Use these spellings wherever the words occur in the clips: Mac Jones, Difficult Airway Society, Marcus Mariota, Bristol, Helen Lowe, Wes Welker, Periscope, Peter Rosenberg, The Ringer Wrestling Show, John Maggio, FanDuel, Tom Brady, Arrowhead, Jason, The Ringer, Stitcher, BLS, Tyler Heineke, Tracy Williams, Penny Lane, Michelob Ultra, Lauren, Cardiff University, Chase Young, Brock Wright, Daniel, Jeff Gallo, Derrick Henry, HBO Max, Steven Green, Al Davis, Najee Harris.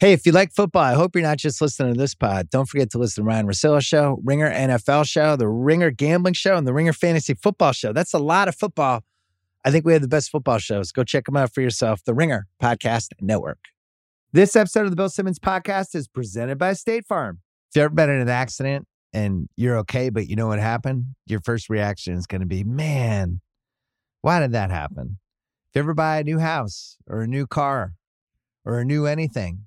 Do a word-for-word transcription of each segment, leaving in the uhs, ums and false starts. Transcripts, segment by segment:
Hey, if you like football, I hope you're not just listening to this pod. Don't forget to listen to Ryan Russillo's show, Ringer N F L show, the Ringer Gambling show, and the Ringer Fantasy Football show. That's a lot of football. I think we have the best football shows. Go check them out for yourself. The Ringer Podcast Network. This episode of the Bill Simmons Podcast is presented by State Farm. If you've ever been in an accident and you're okay, but you know what happened, your first reaction is going to be, man, why did that happen? If you ever buy a new house or a new car or a new anything,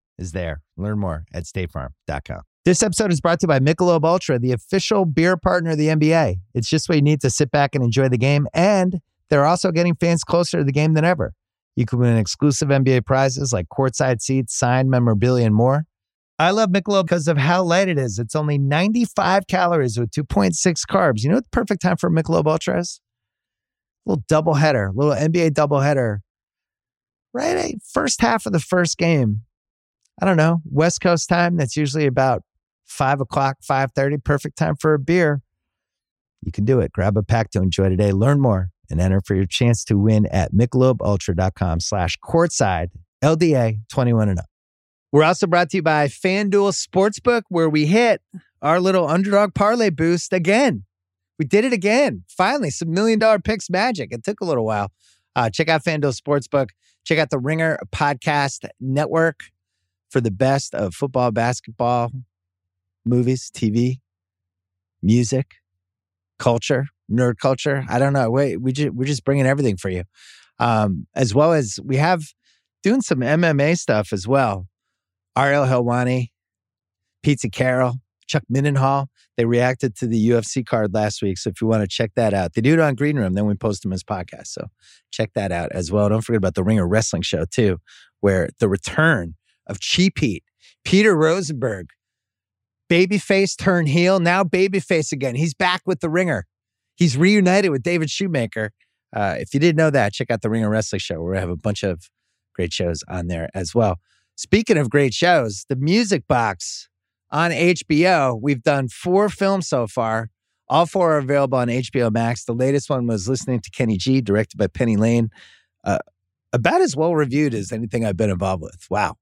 is there. Learn more at state farm dot com. This episode is brought to you by Michelob Ultra, the official beer partner of the N B A. It's just what you need to sit back and enjoy the game, and they're also getting fans closer to the game than ever. You can win exclusive N B A prizes like courtside seats, signed memorabilia, and more. I love Michelob because of how light it is. It's only ninety-five calories with two point six carbs. You know what the perfect time for Michelob Ultra is? A little doubleheader, a little N B A doubleheader. Right at first half of the first game. I don't know, West Coast time, that's usually about five o'clock, five thirty, perfect time for a beer. You can do it. Grab a pack to enjoy today. Learn more and enter for your chance to win at MichelobUltra.com slash courtside, L D A twenty-one and up. We're also brought to you by FanDuel Sportsbook, where we hit our little underdog parlay boost again. We did it again. Finally, some million-dollar picks magic. It took a little while. Uh, check out FanDuel Sportsbook. Check out the Ringer Podcast Network for the best of football, basketball, movies, T V, music, culture, nerd culture. I don't know. We, we just, we're just bringing everything for you. Um, as well as we have doing some M M A stuff as well. Ariel Helwani, Pizza Carroll, Chuck Mendenhall. They reacted to the U F C card last week. So if you want to check that out, they do it on Green Room. Then we post them as podcasts. So check that out as well. Don't forget about the Ringer Wrestling Show too, where the return of Cheap Heat, Peter Rosenberg, babyface turn heel, now babyface again. He's back with the Ringer. He's reunited with David Shoemaker. Uh, if you didn't know that, check out the Ringer Wrestling Show, where we have a bunch of great shows on there as well. Speaking of great shows, the Music Box on H B O. We've done four films so far. All four are available on H B O Max. The latest one was Listening to Kenny G, directed by Penny Lane. Uh, about as well reviewed as anything I've been involved with. Wow.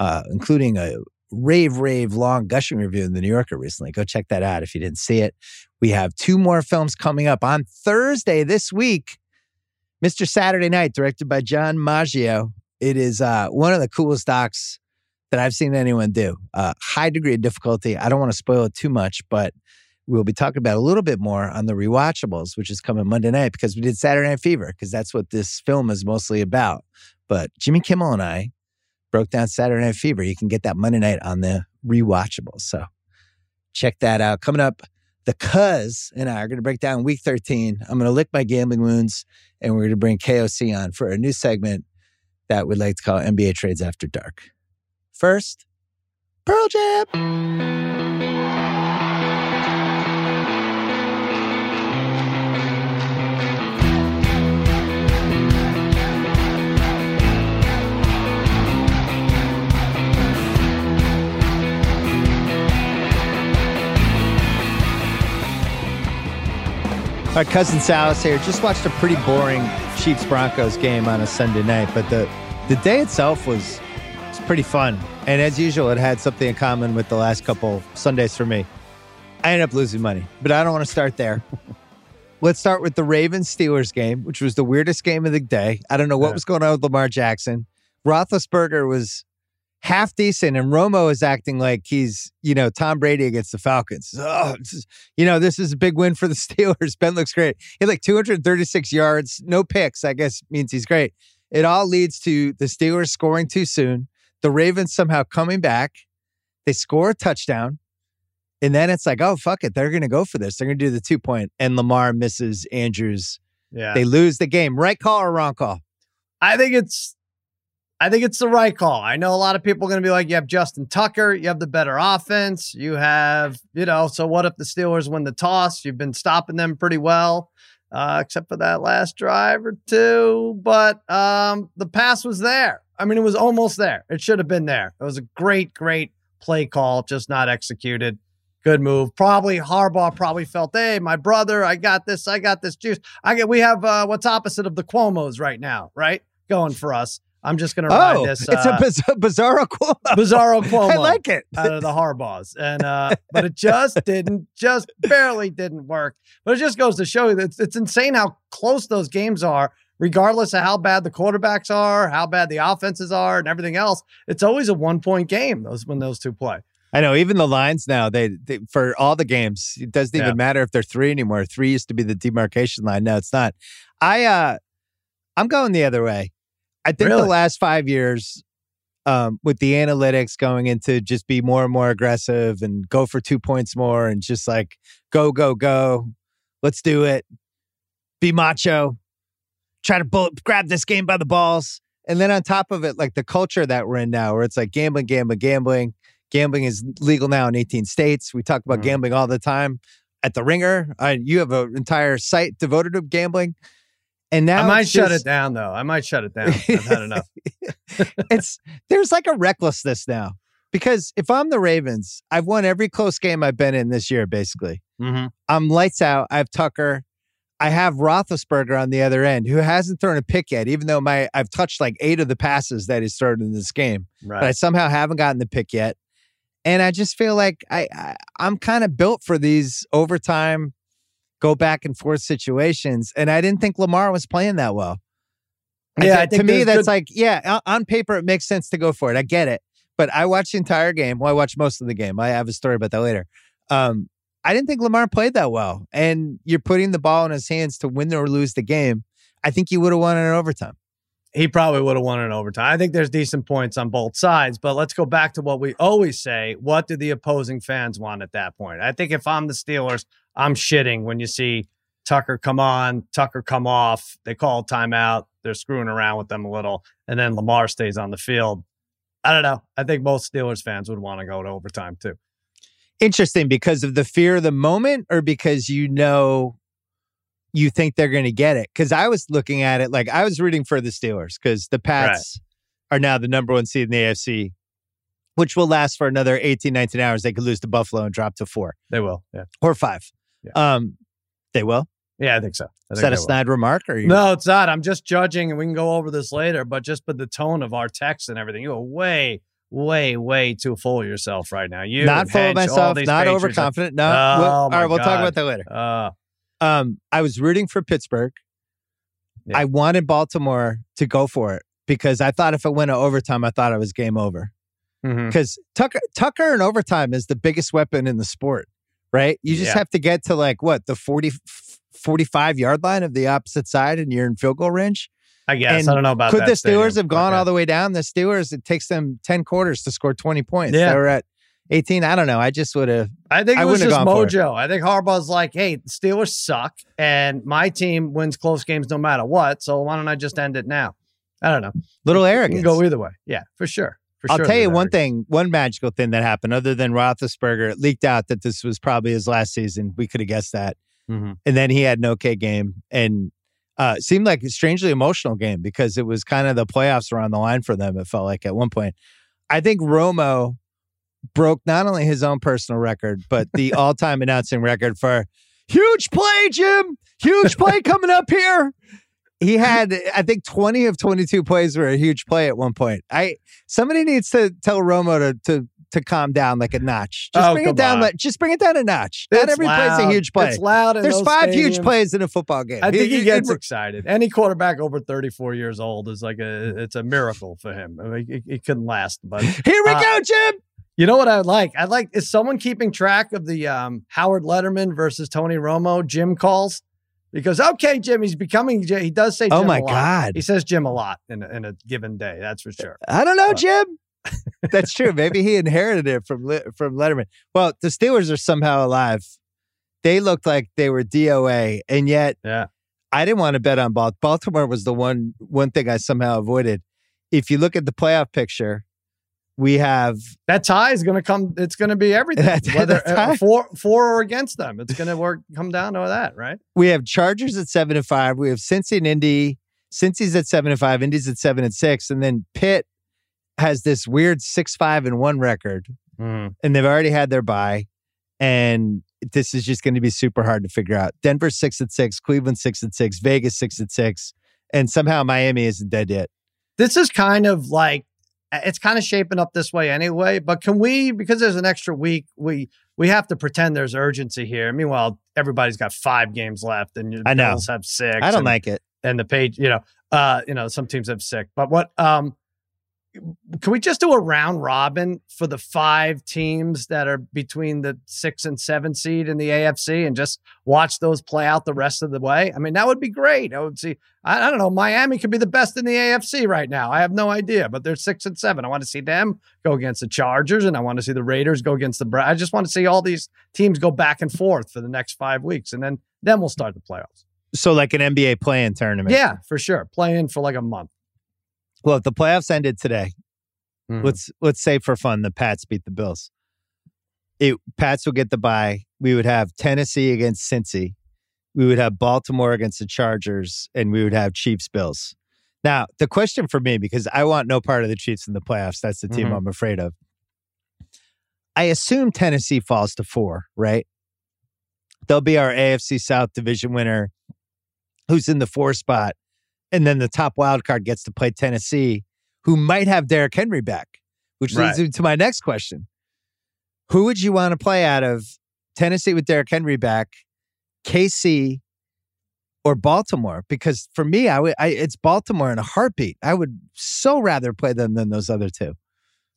Uh, including a rave, rave, long gushing review in The New Yorker recently. Go check that out if you didn't see it. We have two more films coming up on Thursday this week. Mister Saturday Night, directed by John Maggio. It is uh, one of the coolest docs that I've seen anyone do. Uh, high degree of difficulty. I don't want to spoil it too much, but we'll be talking about a little bit more on The Rewatchables, which is coming Monday night, because we did Saturday Night Fever, because that's what this film is mostly about. But Jimmy Kimmel and I broke down Saturday Night Fever. You can get that Monday night on The Rewatchables. So check that out. Coming up, the Cuz and I are going to break down week thirteen. I'm going to lick my gambling wounds, and we're going to bring K O C on for a new segment that we'd like to call N B A Trades After Dark. First, Pearl Jam. All right, Cousin Salas here. Just watched a pretty boring Chiefs-Broncos game on a Sunday night, but the, the day itself was, was pretty fun. And as usual, it had something in common with the last couple Sundays for me. I ended up losing money, but I don't want to start there. Let's start with the Ravens-Steelers game, which was the weirdest game of the day. I don't know what was going on with Lamar Jackson. Roethlisberger was half decent, and Romo is acting like he's, you know, Tom Brady against the Falcons. Oh, is, you know, this is a big win for the Steelers. Ben looks great. He had like two hundred thirty-six yards, no picks, I guess means he's great. It all leads to the Steelers scoring too soon, the Ravens somehow coming back. They score a touchdown, and then it's like, oh, fuck it. They're going to go for this. They're going to do the two-point, and Lamar misses Andrews. Yeah. They lose the game. Right call or wrong call? I think it's I think it's the right call. I know a lot of people are going to be like, you have Justin Tucker, you have the better offense, you have, you know, so what if the Steelers win the toss? You've been stopping them pretty well, uh, except for that last drive or two. But um, the pass was there. I mean, it was almost there. It should have been there. It was a great, great play call, just not executed. Good move. Probably Harbaugh probably felt, hey, my brother, I got this. I got this juice. I get. We have uh, what's opposite of the Cuomos right now, right? Going for us. I'm just going to ride oh, this. Uh, it's a biz- bizarro Cuomo. Bizarro Cuomo. I like it. Out of the Harbaughs. And, uh, but it just didn't, just barely didn't work. But it just goes to show you that it's, it's insane how close those games are, regardless of how bad the quarterbacks are, how bad the offenses are, and everything else. It's always a one-point game those when those two play. I know, even the lines now, they, they for all the games, it doesn't even yeah. matter if they're three anymore. Three used to be the demarcation line. Now it's not. I, uh, I'm going the other way. I think really? the last five years um, with the analytics going into just be more and more aggressive and go for two points more and just like, go, go, go. Let's do it. Be macho. Try to bull- grab this game by the balls. And then on top of it, like the culture that we're in now where it's like gambling, gambling, gambling. Gambling is legal now in eighteen states. We talk about mm. gambling all the time at The Ringer. Uh, you have an entire site devoted to gambling. And now I might just, shut it down, though. I might shut it down. I've had enough. It's there's like a recklessness now, because if I'm the Ravens, I've won every close game I've been in this year, basically. Mm-hmm. I'm lights out. I have Tucker. I have Roethlisberger on the other end, who hasn't thrown a pick yet, even though my I've touched like eight of the passes that he's thrown in this game. Right. But I somehow haven't gotten the pick yet. And I just feel like I, I, I'm kind of built for these overtime, go back and forth situations. And I didn't think Lamar was playing that well. Yeah, I th- I think to me, that's good. Like, yeah, on paper, it makes sense to go for it. I get it. But I watched the entire game. Well, I watched most of the game. I have a story about that later. Um, I didn't think Lamar played that well. And you're putting the ball in his hands to win or lose the game. I think you would have won in overtime. He probably would have won in overtime. I think there's decent points on both sides, but let's go back to what we always say. What do the opposing fans want at that point? I think if I'm the Steelers, I'm shitting when you see Tucker come on, Tucker come off. They call timeout. They're screwing around with them a little, and then Lamar stays on the field. I don't know. I think most Steelers fans would want to go to overtime too. Interesting, because of the fear of the moment or because you know... you think they're going to get it? Because I was looking at it like I was rooting for the Steelers because the Pats right. are now the number one seed in the A F C, which will last for another eighteen, nineteen hours. They could lose to Buffalo and drop to four. They will. Yeah. Or five. Yeah. Um, they will? Yeah, I think so. I Is think that a snide will. remark? Or you... No, it's not. I'm just judging, and we can go over this later, but just but the tone of our text and everything, you go way, way, way too full of yourself right now. You Not full of myself, not Patriots. overconfident. No. Oh, we'll, all right, we'll God. talk about that later. Uh, Um, I was rooting for Pittsburgh. Yeah. I wanted Baltimore to go for it because I thought if it went to overtime, I thought it was game over. Because mm-hmm. Tucker, Tucker in overtime is the biggest weapon in the sport, right? You just yeah. have to get to like, what, the forty, forty-five yard line of the opposite side and you're in field goal range? I guess. And I don't know about could that. Could the Steelers stadium. have gone okay. all the way down? The Steelers, it takes them ten quarters to score twenty points. Yeah. They were at eighteen, I don't know. I just would have. I think it I was just mojo. I think Harbaugh's like, hey, the Steelers suck, and my team wins close games no matter what, so why don't I just end it now? I don't know. Little arrogance. You can go either way. Yeah, for sure. For I'll sure tell you one arrogance. thing, one magical thing that happened, other than Roethlisberger, it leaked out that this was probably his last season. We could have guessed that. Mm-hmm. And then he had an okay game, and uh, it seemed like a strangely emotional game because it was kind of the playoffs were on the line for them, it felt like at one point. I think Romo broke not only his own personal record, but the all-time announcing record for huge play, Jim, huge play coming up here. He had, I think, twenty of twenty-two plays were a huge play at one point. I somebody needs to tell Romo to to, to calm down like a notch. Just oh, bring it down. Like, just bring it down a notch. It's not every loud. play's a huge play. It's loud. In There's those five stadiums. huge plays in a football game. I think he, he gets he, excited. Any quarterback over thirty-four years old is like a it's a miracle for him. I mean, it, it couldn't last. But here we uh, go, Jim. You know what I would like? I'd like, is someone keeping track of the um, Howard Letterman versus Tony Romo Jim calls? Because, okay, Jim, he's becoming, he does say Jim a lot. Oh, my God. He says Jim a lot in a, in a given day, that's for sure. I don't know, but. Jim. That's true. Maybe he inherited it from from Letterman. Well, the Steelers are somehow alive. They looked like they were D O A, and yet yeah. I didn't want to bet on Baltimore. Baltimore was the one one thing I somehow avoided. if you look at the playoff picture, we have... That tie is going to come... It's going to be everything. That, whether uh, for, for or against them. It's going to work. Come down to that, right? We have Chargers at seven and five. We have Cincy and Indy. Cincy's at seven and five. Indy's at seven and six. And then Pitt has this weird six, five and one record. Mm. And they've already had their bye. And this is just going to be super hard to figure out. Denver six and six. Cleveland six and six. Vegas six and six. And somehow Miami isn't dead yet. This is kind of like... It's kind of shaping up this way anyway, but can we, because there's an extra week, we we have to pretend there's urgency here. Meanwhile, everybody's got five games left, and the Bills have six. I don't and, like it. And the page, you know, uh, you know, some teams have six. But what? Um, can we just do a round robin for the five teams that are between the six and seven seed in the A F C, and just watch those play out the rest of the way? I mean, that would be great. I would see. I, I don't know. Miami could be the best in the A F C right now. I have no idea, but they're six and seven. I want to see them go against the Chargers, and I want to see the Raiders go against the Bra- I just want to see all these teams go back and forth for the next five weeks, and then then we'll start the playoffs. So like an N B A play-in tournament. Yeah, for sure. Play-in for like a month. Well, if the playoffs ended today, mm. let's let's say for fun the Pats beat the Bills. It Pats will get the bye. We would have Tennessee against Cincy. We would have Baltimore against the Chargers, and we would have Chiefs Bills. Now, the question for me, because I want no part of the Chiefs in the playoffs, that's the team mm-hmm. I'm afraid of. I assume Tennessee falls to four, right? They'll be our A F C South division winner, who's in the four spot. And then the top wild card gets to play Tennessee, who might have Derrick Henry back, which leads right. me to my next question. Who would you want to play out of Tennessee with Derrick Henry back, K C or Baltimore? Because for me, I w- I, it's Baltimore in a heartbeat. I would so rather play them than those other two.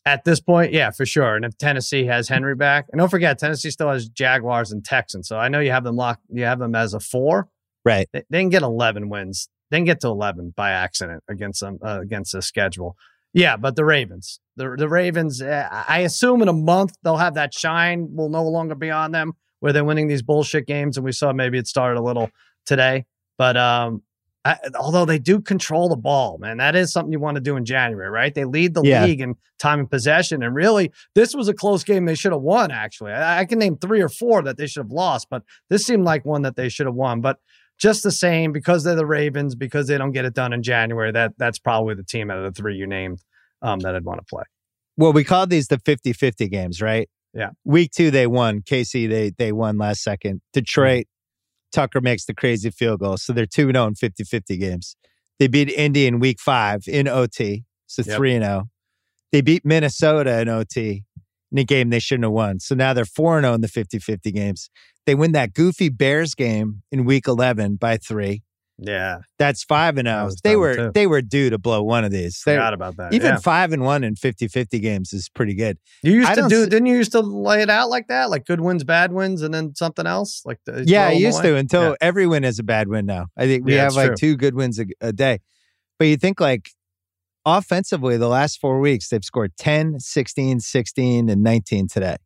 At this point, yeah, for sure. And if Tennessee has Henry back, and don't forget, Tennessee still has Jaguars and Texans. So I know you have them locked, you have them as a four. Right. They, they can get eleven wins. They can get to eleven by accident against them, uh, against the schedule. Yeah, but the Ravens. The the Ravens, uh, I assume in a month they'll have that shine will no longer be on them where they're winning these bullshit games. And we saw maybe it started a little today. But um, I, although they do control the ball, man, that is something you want to do in January, right? They lead the yeah. league in time and possession. And really, this was a close game they should have won, actually. I, I can name three or four that they should have lost, but this seemed like one that they should have won. But just the same, because they're the Ravens, because they don't get it done in January, that that's probably the team out of the three you named um, that I'd want to play. Well, we called these the fifty-fifty games, right? Yeah. Week two, they won. K C, they they won last second. Detroit, Tucker makes the crazy field goal. So they're two and oh in fifty-fifty games. They beat Indy in week five in O T. So yep. three and oh. They beat Minnesota in O T in a game they shouldn't have won. So now they're four and oh in the fifty-fifty games. They win that goofy Bears game in week eleven by three. Yeah. That's five and oh. They were too. They were due to blow one of these. They, Forgot about that. Even yeah. five and one in fifty-fifty games is pretty good. You used I to do, s- didn't you used to lay it out like that? Like good wins, bad wins, and then something else? Like the, Yeah, I used away? to until yeah. every win is a bad win now. I think we yeah, have like true. two good wins a, a day. But you think like offensively, the last four weeks, they've scored ten, sixteen, sixteen, and nineteen today.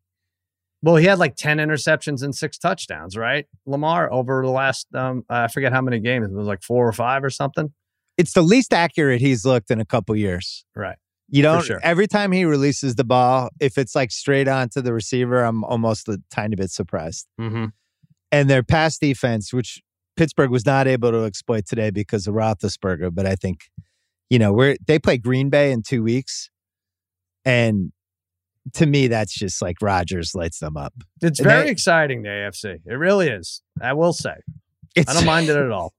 Well, he had like ten interceptions and six touchdowns, right? Lamar, over the last, um, I forget how many games. It was like four or five or something. It's the least accurate he's looked in a couple years. Right. You don't, sure. every time he releases the ball, if it's like straight on to the receiver, I'm almost a tiny bit surprised. Mm-hmm. And their pass defense, which Pittsburgh was not able to exploit today because of Roethlisberger. But I think, you know, we're, they play Green Bay in two weeks. And to me, that's just like Rodgers lights them up. It's and very they, exciting, the A F C. It really is. I will say. I don't mind it at all.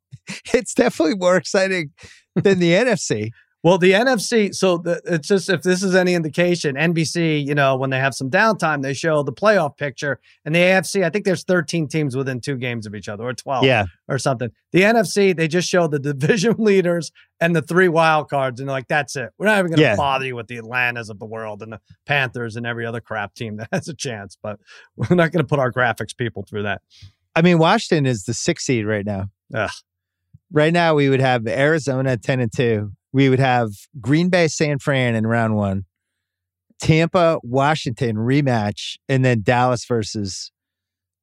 It's definitely more exciting than the N F C. Well, the N F C, so the, it's just, if this is any indication, N B C, you know, when they have some downtime, they show the playoff picture. And the A F C, I think there's thirteen teams within two games of each other, or twelve yeah. or something. The N F C, they just show the division leaders and the three wild cards. And they're like, that's it. We're not even going to yeah. bother you with the Atlantas of the world and the Panthers and every other crap team that has a chance. But we're not going to put our graphics people through that. I mean, Washington is the sixth seed right now. Ugh. Right now, we would have Arizona ten and two. We would have Green Bay, San Fran in round one, Tampa, Washington rematch, and then Dallas versus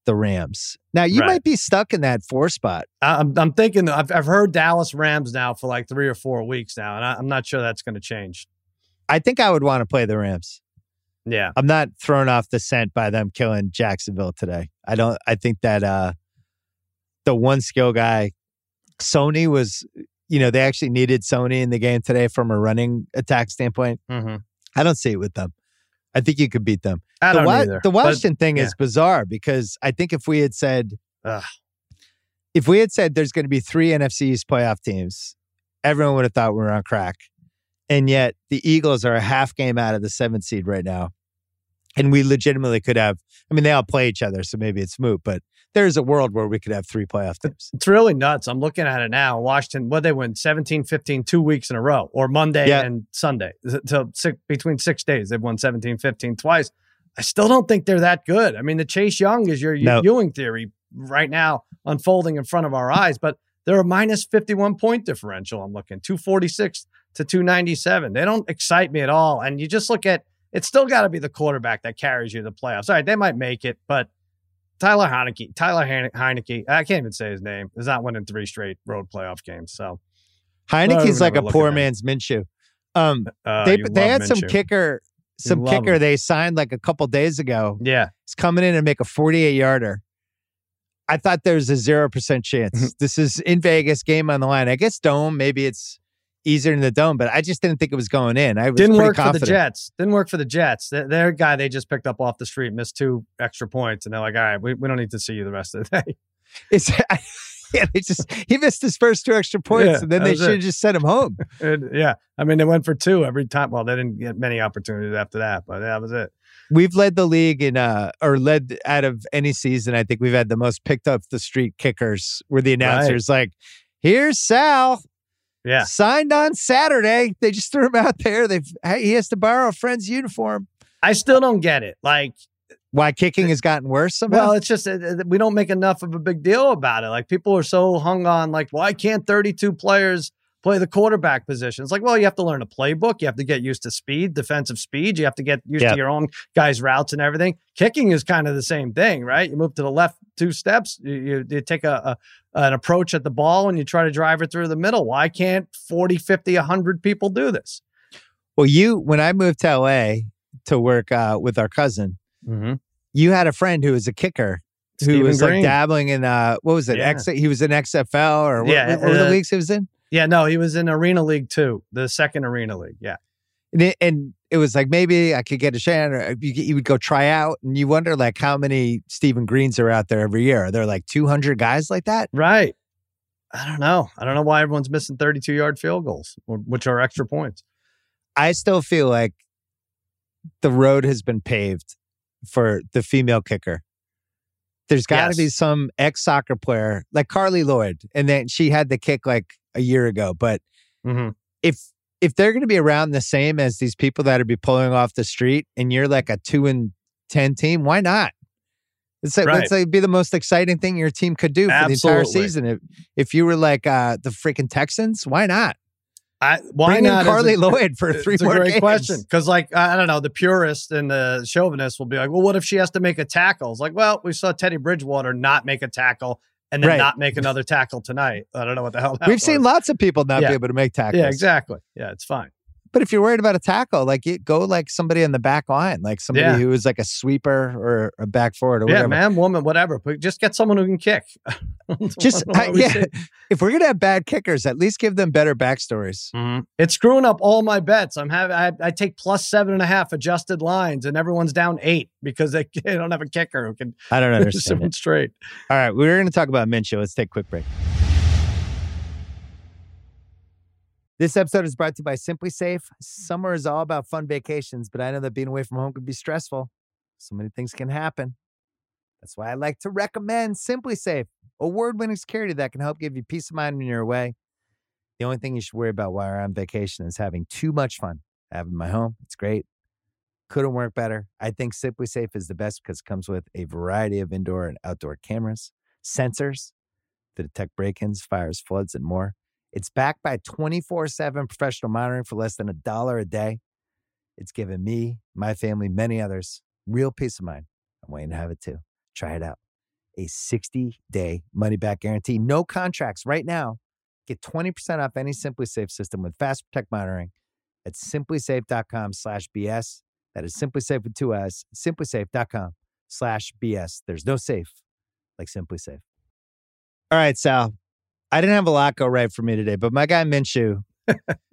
the Rams. Now, you right. might be stuck in that four spot. I'm, I'm thinking, I've, I've heard Dallas Rams now for like three or four weeks now, and I, I'm not sure that's going to change. I think I would want to play the Rams. Yeah. I'm not thrown off the scent by them killing Jacksonville today. I don't, I think that uh, the one skill guy, Sony was, you know, they actually needed Sony in the game today from a running attack standpoint. Mm-hmm. I don't see it with them. I think you could beat them. I don't the, either. The Washington but, thing yeah. is bizarre because I think if we had said, Ugh. if we had said there's going to be three N F C East playoff teams, everyone would have thought we were on crack. And yet the Eagles are a half game out of the seventh seed right now. And we legitimately could have, I mean, they all play each other, so maybe it's moot, but there's a world where we could have three playoff teams. It's really nuts. I'm looking at it now. Washington, what they win? seventeen fifteen, two weeks in a row, or Monday yeah. and Sunday. So six, between six days, they've won seventeen fifteen twice. I still don't think they're that good. I mean, the Chase Young is your no. Ewing theory right now unfolding in front of our eyes, but they're a minus fifty-one point differential. I'm looking two forty-six to two ninety-seven. They don't excite me at all. And you just look at, it's still got to be the quarterback that carries you to the playoffs. All right, they might make it, but Tyler Heineke, Tyler Heineke, I can't even say his name, is not winning three straight road playoff games. So Heineke's like a poor man's Minshew. Um, uh, they they had Minshew. some kicker, some kicker him. they signed like a couple days ago. Yeah, he's coming in and make a forty-eight yarder. I thought there's a zero percent chance. This is in Vegas, game on the line. I guess dome, maybe it's easier in the dome, but I just didn't think it was going in. I was didn't work confident. for the Jets. Didn't work for the Jets. Their, their guy they just picked up off the street missed two extra points, and they're like, "All right, we, we don't need to see you the rest of the day." It's yeah, they just he missed his first two extra points, yeah, and then they should have just sent him home. And, yeah, I mean they went for two every time. Well, they didn't get many opportunities after that, but that was it. We've led the league in, uh, or led out of any season. I think we've had the most picked up the street kickers. Where the announcers right. like, "Here's Sal." Yeah, signed on Saturday. They just threw him out there. They've he has to borrow a friend's uniform. I still don't get it. Like, why kicking has gotten worse somehow? Well, it's just uh, we don't make enough of a big deal about it. Like, people are so hung on. Like, why can't thirty-two players play the quarterback position? It's like, well, you have to learn a playbook. You have to get used to speed, defensive speed. You have to get used yep. to your own guys' routes and everything. Kicking is kind of the same thing, right? You move to the left two steps. You, you, you take a, a an approach at the ball and you try to drive it through the middle. Why can't forty, fifty, one hundred people do this? Well, you, when I moved to L A to work uh, with our cousin, mm-hmm. you had a friend who was a kicker. Who Steven was Green. Like dabbling in, uh, what was it? Yeah. X, he was in X F L or what, yeah, what, what were uh, the leagues he was in? Yeah, no, he was in Arena League two, the second Arena League, yeah. And it, and it was like, maybe I could get a chance, or you, you would go try out, and you wonder like how many Stephen Greens are out there every year. Are there like two hundred guys like that? Right. I don't know. I don't know why everyone's missing thirty-two-yard field goals, or, which are extra points. I still feel like the road has been paved for the female kicker. There's got to yes. be some ex-soccer player, like Carly Lloyd, and then she had the kick like a year ago. But mm-hmm. if if they're going to be around the same as these people that are be pulling off the street, and you're like a two and ten team, why not? It's like, right. That's like be the most exciting thing your team could do for Absolutely. the entire season. If, if you were like uh, the freaking Texans, why not? I, why Bring not Carly a, Lloyd for three more games? It's a great games. question. Because, like, I don't know, the purists and the chauvinists will be like, well, what if she has to make a tackle? It's like, well, we saw Teddy Bridgewater not make a tackle and then right. not make another tackle tonight. I don't know what the hell that We've was. seen lots of people not yeah. be able to make tackles. Yeah, exactly. Yeah, it's fine. But if you're worried about a tackle, like, you go like somebody on the back line, like somebody yeah. who is like a sweeper or a back forward or whatever. Yeah, man, woman, whatever. But just get someone who can kick. Just I, yeah. Say. If we're gonna have bad kickers, at least give them better backstories. Mm-hmm. It's screwing up all my bets. I'm having I, I take plus seven and a half adjusted lines, and everyone's down eight because they, they don't have a kicker who can. I don't understand it. Straight. All right, we're gonna talk about Minshew. Let's take a quick break. This episode is brought to you by Simply Safe. Summer is all about fun vacations, but I know that being away from home can be stressful. So many things can happen. That's why I like to recommend Simply Safe, award-winning security that can help give you peace of mind when you're away. The only thing you should worry about while you're on vacation is having too much fun. I have it in my home. It's great. Couldn't work better. I think Simply Safe is the best because it comes with a variety of indoor and outdoor cameras, sensors to detect break-ins, fires, floods, and more. It's backed by twenty-four seven professional monitoring for less than a dollar a day. It's given me, my family, many others real peace of mind. I'm waiting to have it too. Try it out. a sixty-day money-back guarantee. No contracts right now. Get twenty percent off any Simply Safe system with Fast Protect monitoring at simply safe dot com slash B S. That is Simply Safe with two S, simply safe dot com slash B S. There's no safe like Simply Safe. All right, Sal. I didn't have a lot go right for me today, but my guy Minshew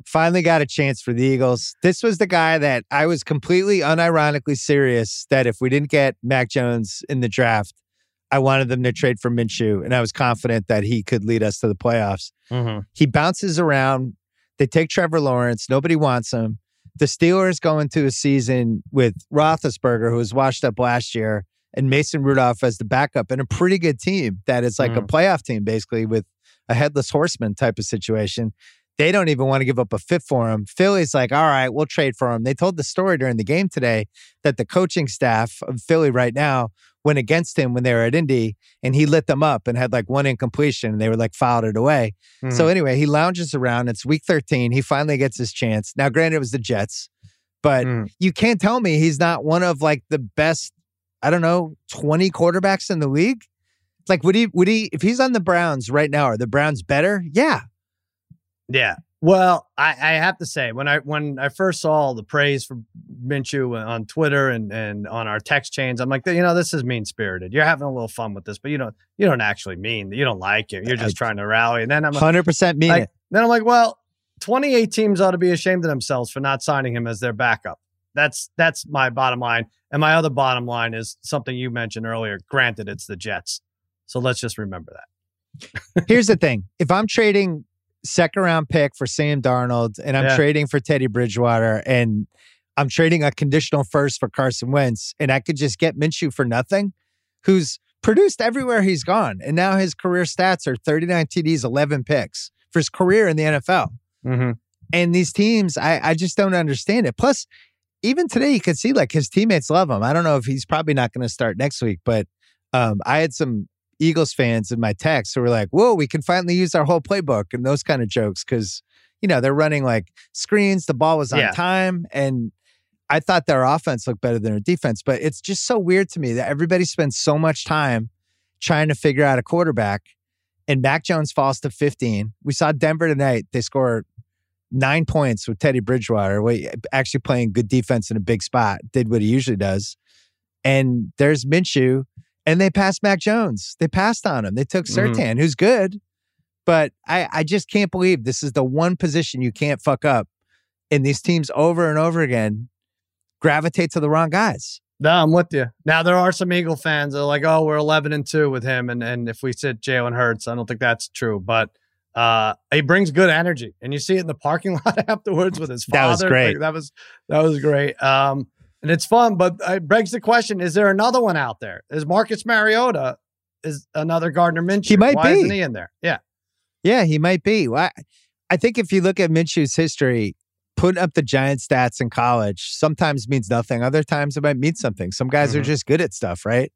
finally got a chance for the Eagles. This was the guy that I was completely unironically serious that if we didn't get Mac Jones in the draft, I wanted them to trade for Minshew, and I was confident that he could lead us to the playoffs. Mm-hmm. He bounces around. They take Trevor Lawrence. Nobody wants him. The Steelers go into a season with Roethlisberger, who was washed up last year, and Mason Rudolph as the backup, and a pretty good team that is like mm. a playoff team, basically, with a headless horseman type of situation. They don't even want to give up a fifth for him. Philly's like, all right, we'll trade for him. They told the story during the game today that the coaching staff of Philly right now went against him when they were at Indy, and he lit them up and had like one incompletion, and they were like fouled it away. Mm-hmm. So anyway, he lounges around. It's week thirteen. He finally gets his chance. Now, granted, it was the Jets, but mm. you can't tell me he's not one of like the best, I don't know, twenty quarterbacks in the league. Like, would he, would he, if he's on the Browns right now, are the Browns better? Yeah. Yeah. Well, I, I have to say, when I when I first saw the praise for Minshew on Twitter and, and on our text chains, I'm like, you know, this is mean-spirited. You're having a little fun with this, but you don't you don't actually mean, you don't like it. You're just I, trying to rally. And then I'm like, one hundred percent mean like, it. Then I'm like, well, twenty-eight teams ought to be ashamed of themselves for not signing him as their backup. That's that's my bottom line. And my other bottom line is something you mentioned earlier. Granted, it's the Jets. So let's just remember that. Here's the thing. If I'm trading second round pick for Sam Darnold, and I'm yeah. trading for Teddy Bridgewater, and I'm trading a conditional first for Carson Wentz, and I could just get Minshew for nothing, who's produced everywhere he's gone. And now his career stats are thirty-nine T Ds, eleven picks for his career in the N F L. Mm-hmm. And these teams, I, I just don't understand it. Plus, even today, you could see like his teammates love him. I don't know if he's probably not going to start next week, but um, I had some Eagles fans in my text who were like, whoa, we can finally use our whole playbook and those kind of jokes because, you know, they're running like screens. The ball was on yeah. time. And I thought their offense looked better than their defense. But it's just so weird to me that everybody spends so much time trying to figure out a quarterback and Mac Jones falls to fifteen. We saw Denver tonight. They scored nine points with Teddy Bridgewater, actually playing good defense in a big spot, did what he usually does. And there's Minshew. And they passed Mac Jones. They passed on him. They took Surtain, mm-hmm. who's good. But I, I just can't believe this is the one position you can't fuck up. And these teams over and over again gravitate to the wrong guys. No, I'm with you. Now, there are some Eagle fans that are like, oh, we're eleven and two with him. And, and if we sit Jalen Hurts, I don't think that's true. But uh, he brings good energy. And you see it in the parking lot afterwards with his father. That was great. Like, that, was, that was great. Um And it's fun, but it begs the question, is there another one out there? Is Marcus Mariota is another Gardner Minshew? He might Why be. Isn't he in there? Yeah. Yeah, he might be. Well, I, I think if you look at Minshew's history, putting up the giant stats in college sometimes means nothing. Other times it might mean something. Some guys mm-hmm. are just good at stuff, right?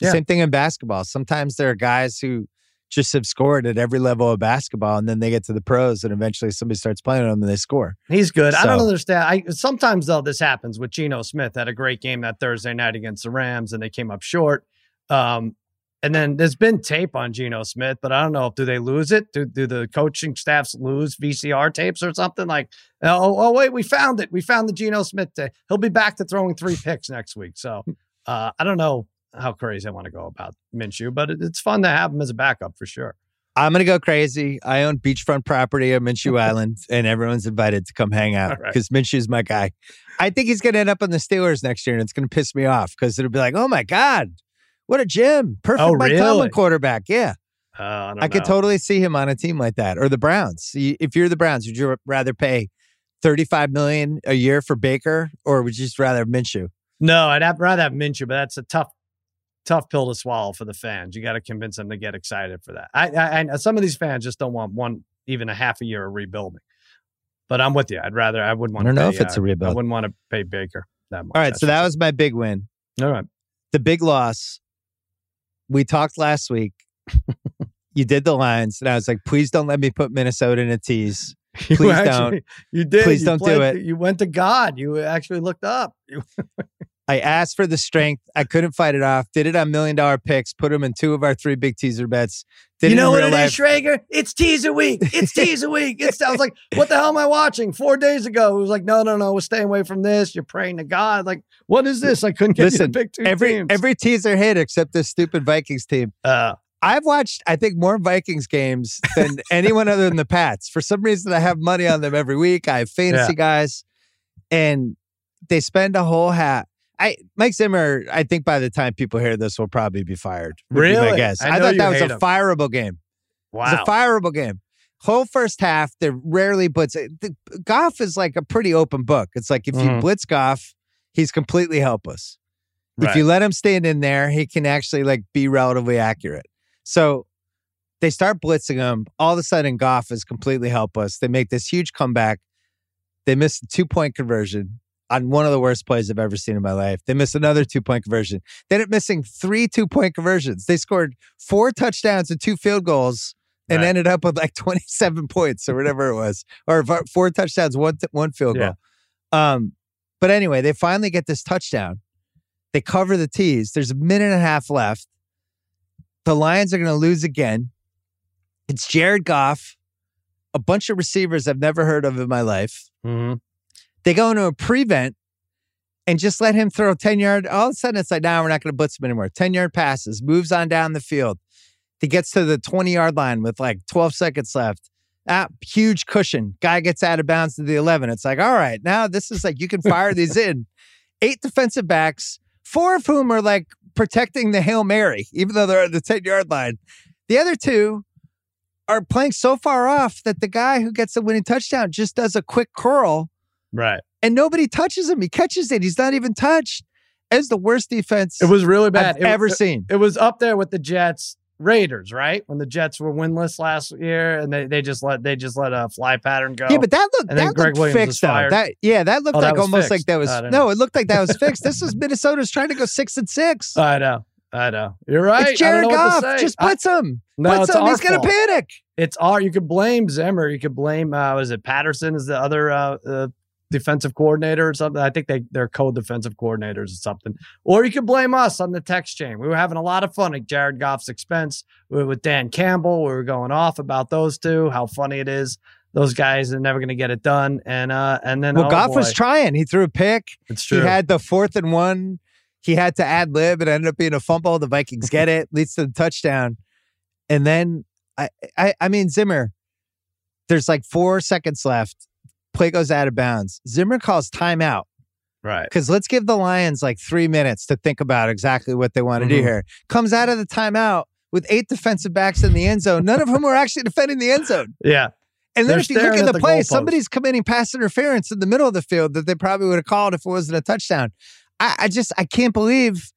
Yeah. Same thing in basketball. Sometimes there are guys who just have scored at every level of basketball, and then they get to the pros, and eventually somebody starts playing them, and they score. He's good. So, I don't understand. I, sometimes, though, this happens with Geno Smith. Had a great game that Thursday night against the Rams, and they came up short. Um, and then there's been tape on Geno Smith, but I don't know if do they lose it? Do, do the coaching staffs lose V C R tapes or something? Like, oh, oh wait, we found it. We found the Geno Smith tape. He'll be back to throwing three picks next week. So uh, I don't know how crazy I want to go about Minshew, but it, it's fun to have him as a backup for sure. I'm going to go crazy. I own beachfront property on Minshew Island, and everyone's invited to come hang out because right. Minshew's my guy. I think he's going to end up on the Steelers next year, and it's going to piss me off because it'll be like, oh my God, what a gem. Perfect oh, Mike really? Tomlin quarterback. Yeah. Uh, I, I could totally see him on a team like that or the Browns. If you're the Browns, would you rather pay thirty-five million dollars a year for Baker, or would you just rather have Minshew? No, I'd have, rather have Minshew, but that's a tough Tough pill to swallow for the fans. You got to convince them to get excited for that. I, I, I some of these fans just don't want one, even a half a year of rebuilding. But I'm with you. I'd rather I wouldn't want. I don't to know pay, if it's uh, a rebuild. I wouldn't want to pay Baker that much. All right, That's so that was my big win. All right, the big loss. We talked last week. You did the Lions, and I was like, please don't let me put Minnesota in a tease. Please you actually, don't. You did. Please you don't played, do it. You went to God. You actually looked up. I asked for the strength. I couldn't fight it off. Did it on Million Dollar Picks. Put them in two of our three big teaser bets. Did you know what it life. is, Schrager? It's teaser week. It's teaser week. It's, I was like, what the hell am I watching? Four days ago, it was like, no, no, no. We're staying away from this. You're praying to God. Like, what is this? I couldn't get Listen, you to pick two every, teams. Every teaser hit except this stupid Vikings team. Uh, I've watched, I think, more Vikings games than anyone other than the Pats. For some reason, I have money on them every week. I have fantasy yeah. guys. And they spend a whole hat. I Mike Zimmer, I think by the time people hear this, will probably be fired. Really? Be guess. I, I thought that was a him. fireable game. Wow. It's a fireable game. Whole first half, they rarely blitz. The, Goff is like a pretty open book. It's like if mm-hmm. you blitz Goff, he's completely helpless. Right. If you let him stand in there, he can actually like be relatively accurate. So they start blitzing him. All of a sudden, Goff is completely helpless. They make this huge comeback. They miss a two-point conversion on one of the worst plays I've ever seen in my life. They missed another two-point conversion. They ended up missing three two-point conversions. They scored four touchdowns and two field goals and right. ended up with like twenty-seven points or whatever it was. Or four touchdowns, one, one field goal. Yeah. Um, but anyway, they finally get this touchdown. They cover the tees. There's a minute and a half left. The Lions are going to lose again. It's Jared Goff, a bunch of receivers I've never heard of in my life. Mm-hmm. They go into a prevent and just let him throw ten-yard. All of a sudden, it's like, now nah, we're not going to blitz him anymore. ten-yard passes, moves on down the field. He gets to the twenty-yard line with like twelve seconds left. Ah, huge cushion. Guy gets out of bounds to the eleven. It's like, all right, now this is like, you can fire these in. Eight defensive backs, four of whom are like protecting the Hail Mary, even though they're at the ten-yard line. The other two are playing so far off that the guy who gets the winning touchdown just does a quick curl. Right. And nobody touches him. He catches it. He's not even touched. It's the worst defense. It was really bad. I've it, ever it, seen. It was up there with the Jets Raiders, right? When the Jets were winless last year and they, they just let they just let a fly pattern go. Yeah, but that looked, that looked fixed though. That, yeah, that looked oh, like that almost fixed. like that was no, know. it looked like that was fixed. This was Minnesota's trying to go six and six. I know. I know. You're right. It's Jared Goff. Just blitz him. No, blitz him. He's going to panic. It's our, you could blame Zimmer. You could blame, uh, was it Patterson is the other uh, uh, defensive coordinator or something? I think they, they're co-defensive coordinators or something. Or you could blame us on the text chain. We were having a lot of fun at Jared Goff's expense. We were with Dan Campbell. We were going off about those two, how funny it is. Those guys are never going to get it done. And uh, and then, well, oh, Goff boy. was trying. He threw a pick. It's true. He had the fourth and one. He had to ad lib. It ended up being a fumble. The Vikings get it, leads to the touchdown. And then, I, I, I mean, Zimmer, there's like four seconds left. Play goes out of bounds. Zimmer calls timeout. Right. Because let's give the Lions like three minutes to think about exactly what they want to mm-hmm. do here. Comes out of the timeout with eight defensive backs in the end zone, none of whom are actually defending the end zone. Yeah. And then if you look at the, the play, somebody's committing pass interference in the middle of the field that they probably would have called if it wasn't a touchdown. I, I just, I can't believe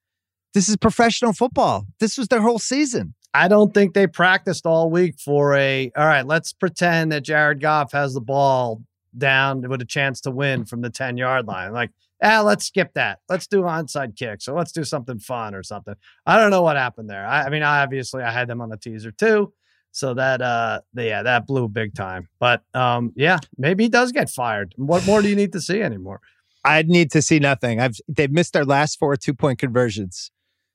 this is professional football. This was their whole season. I don't think they practiced all week for a, all right, let's pretend that Jared Goff has the ball down with a chance to win from the ten-yard line. Like, ah, let's skip that. Let's do onside kicks or let's do something fun or something. I don't know what happened there. I, I mean, obviously I had them on the teaser too. So that, uh, yeah, that blew big time. But um, yeah, maybe he does get fired. What more do you need to see anymore? I'd need to see nothing. I've They've missed their last four two-point conversions.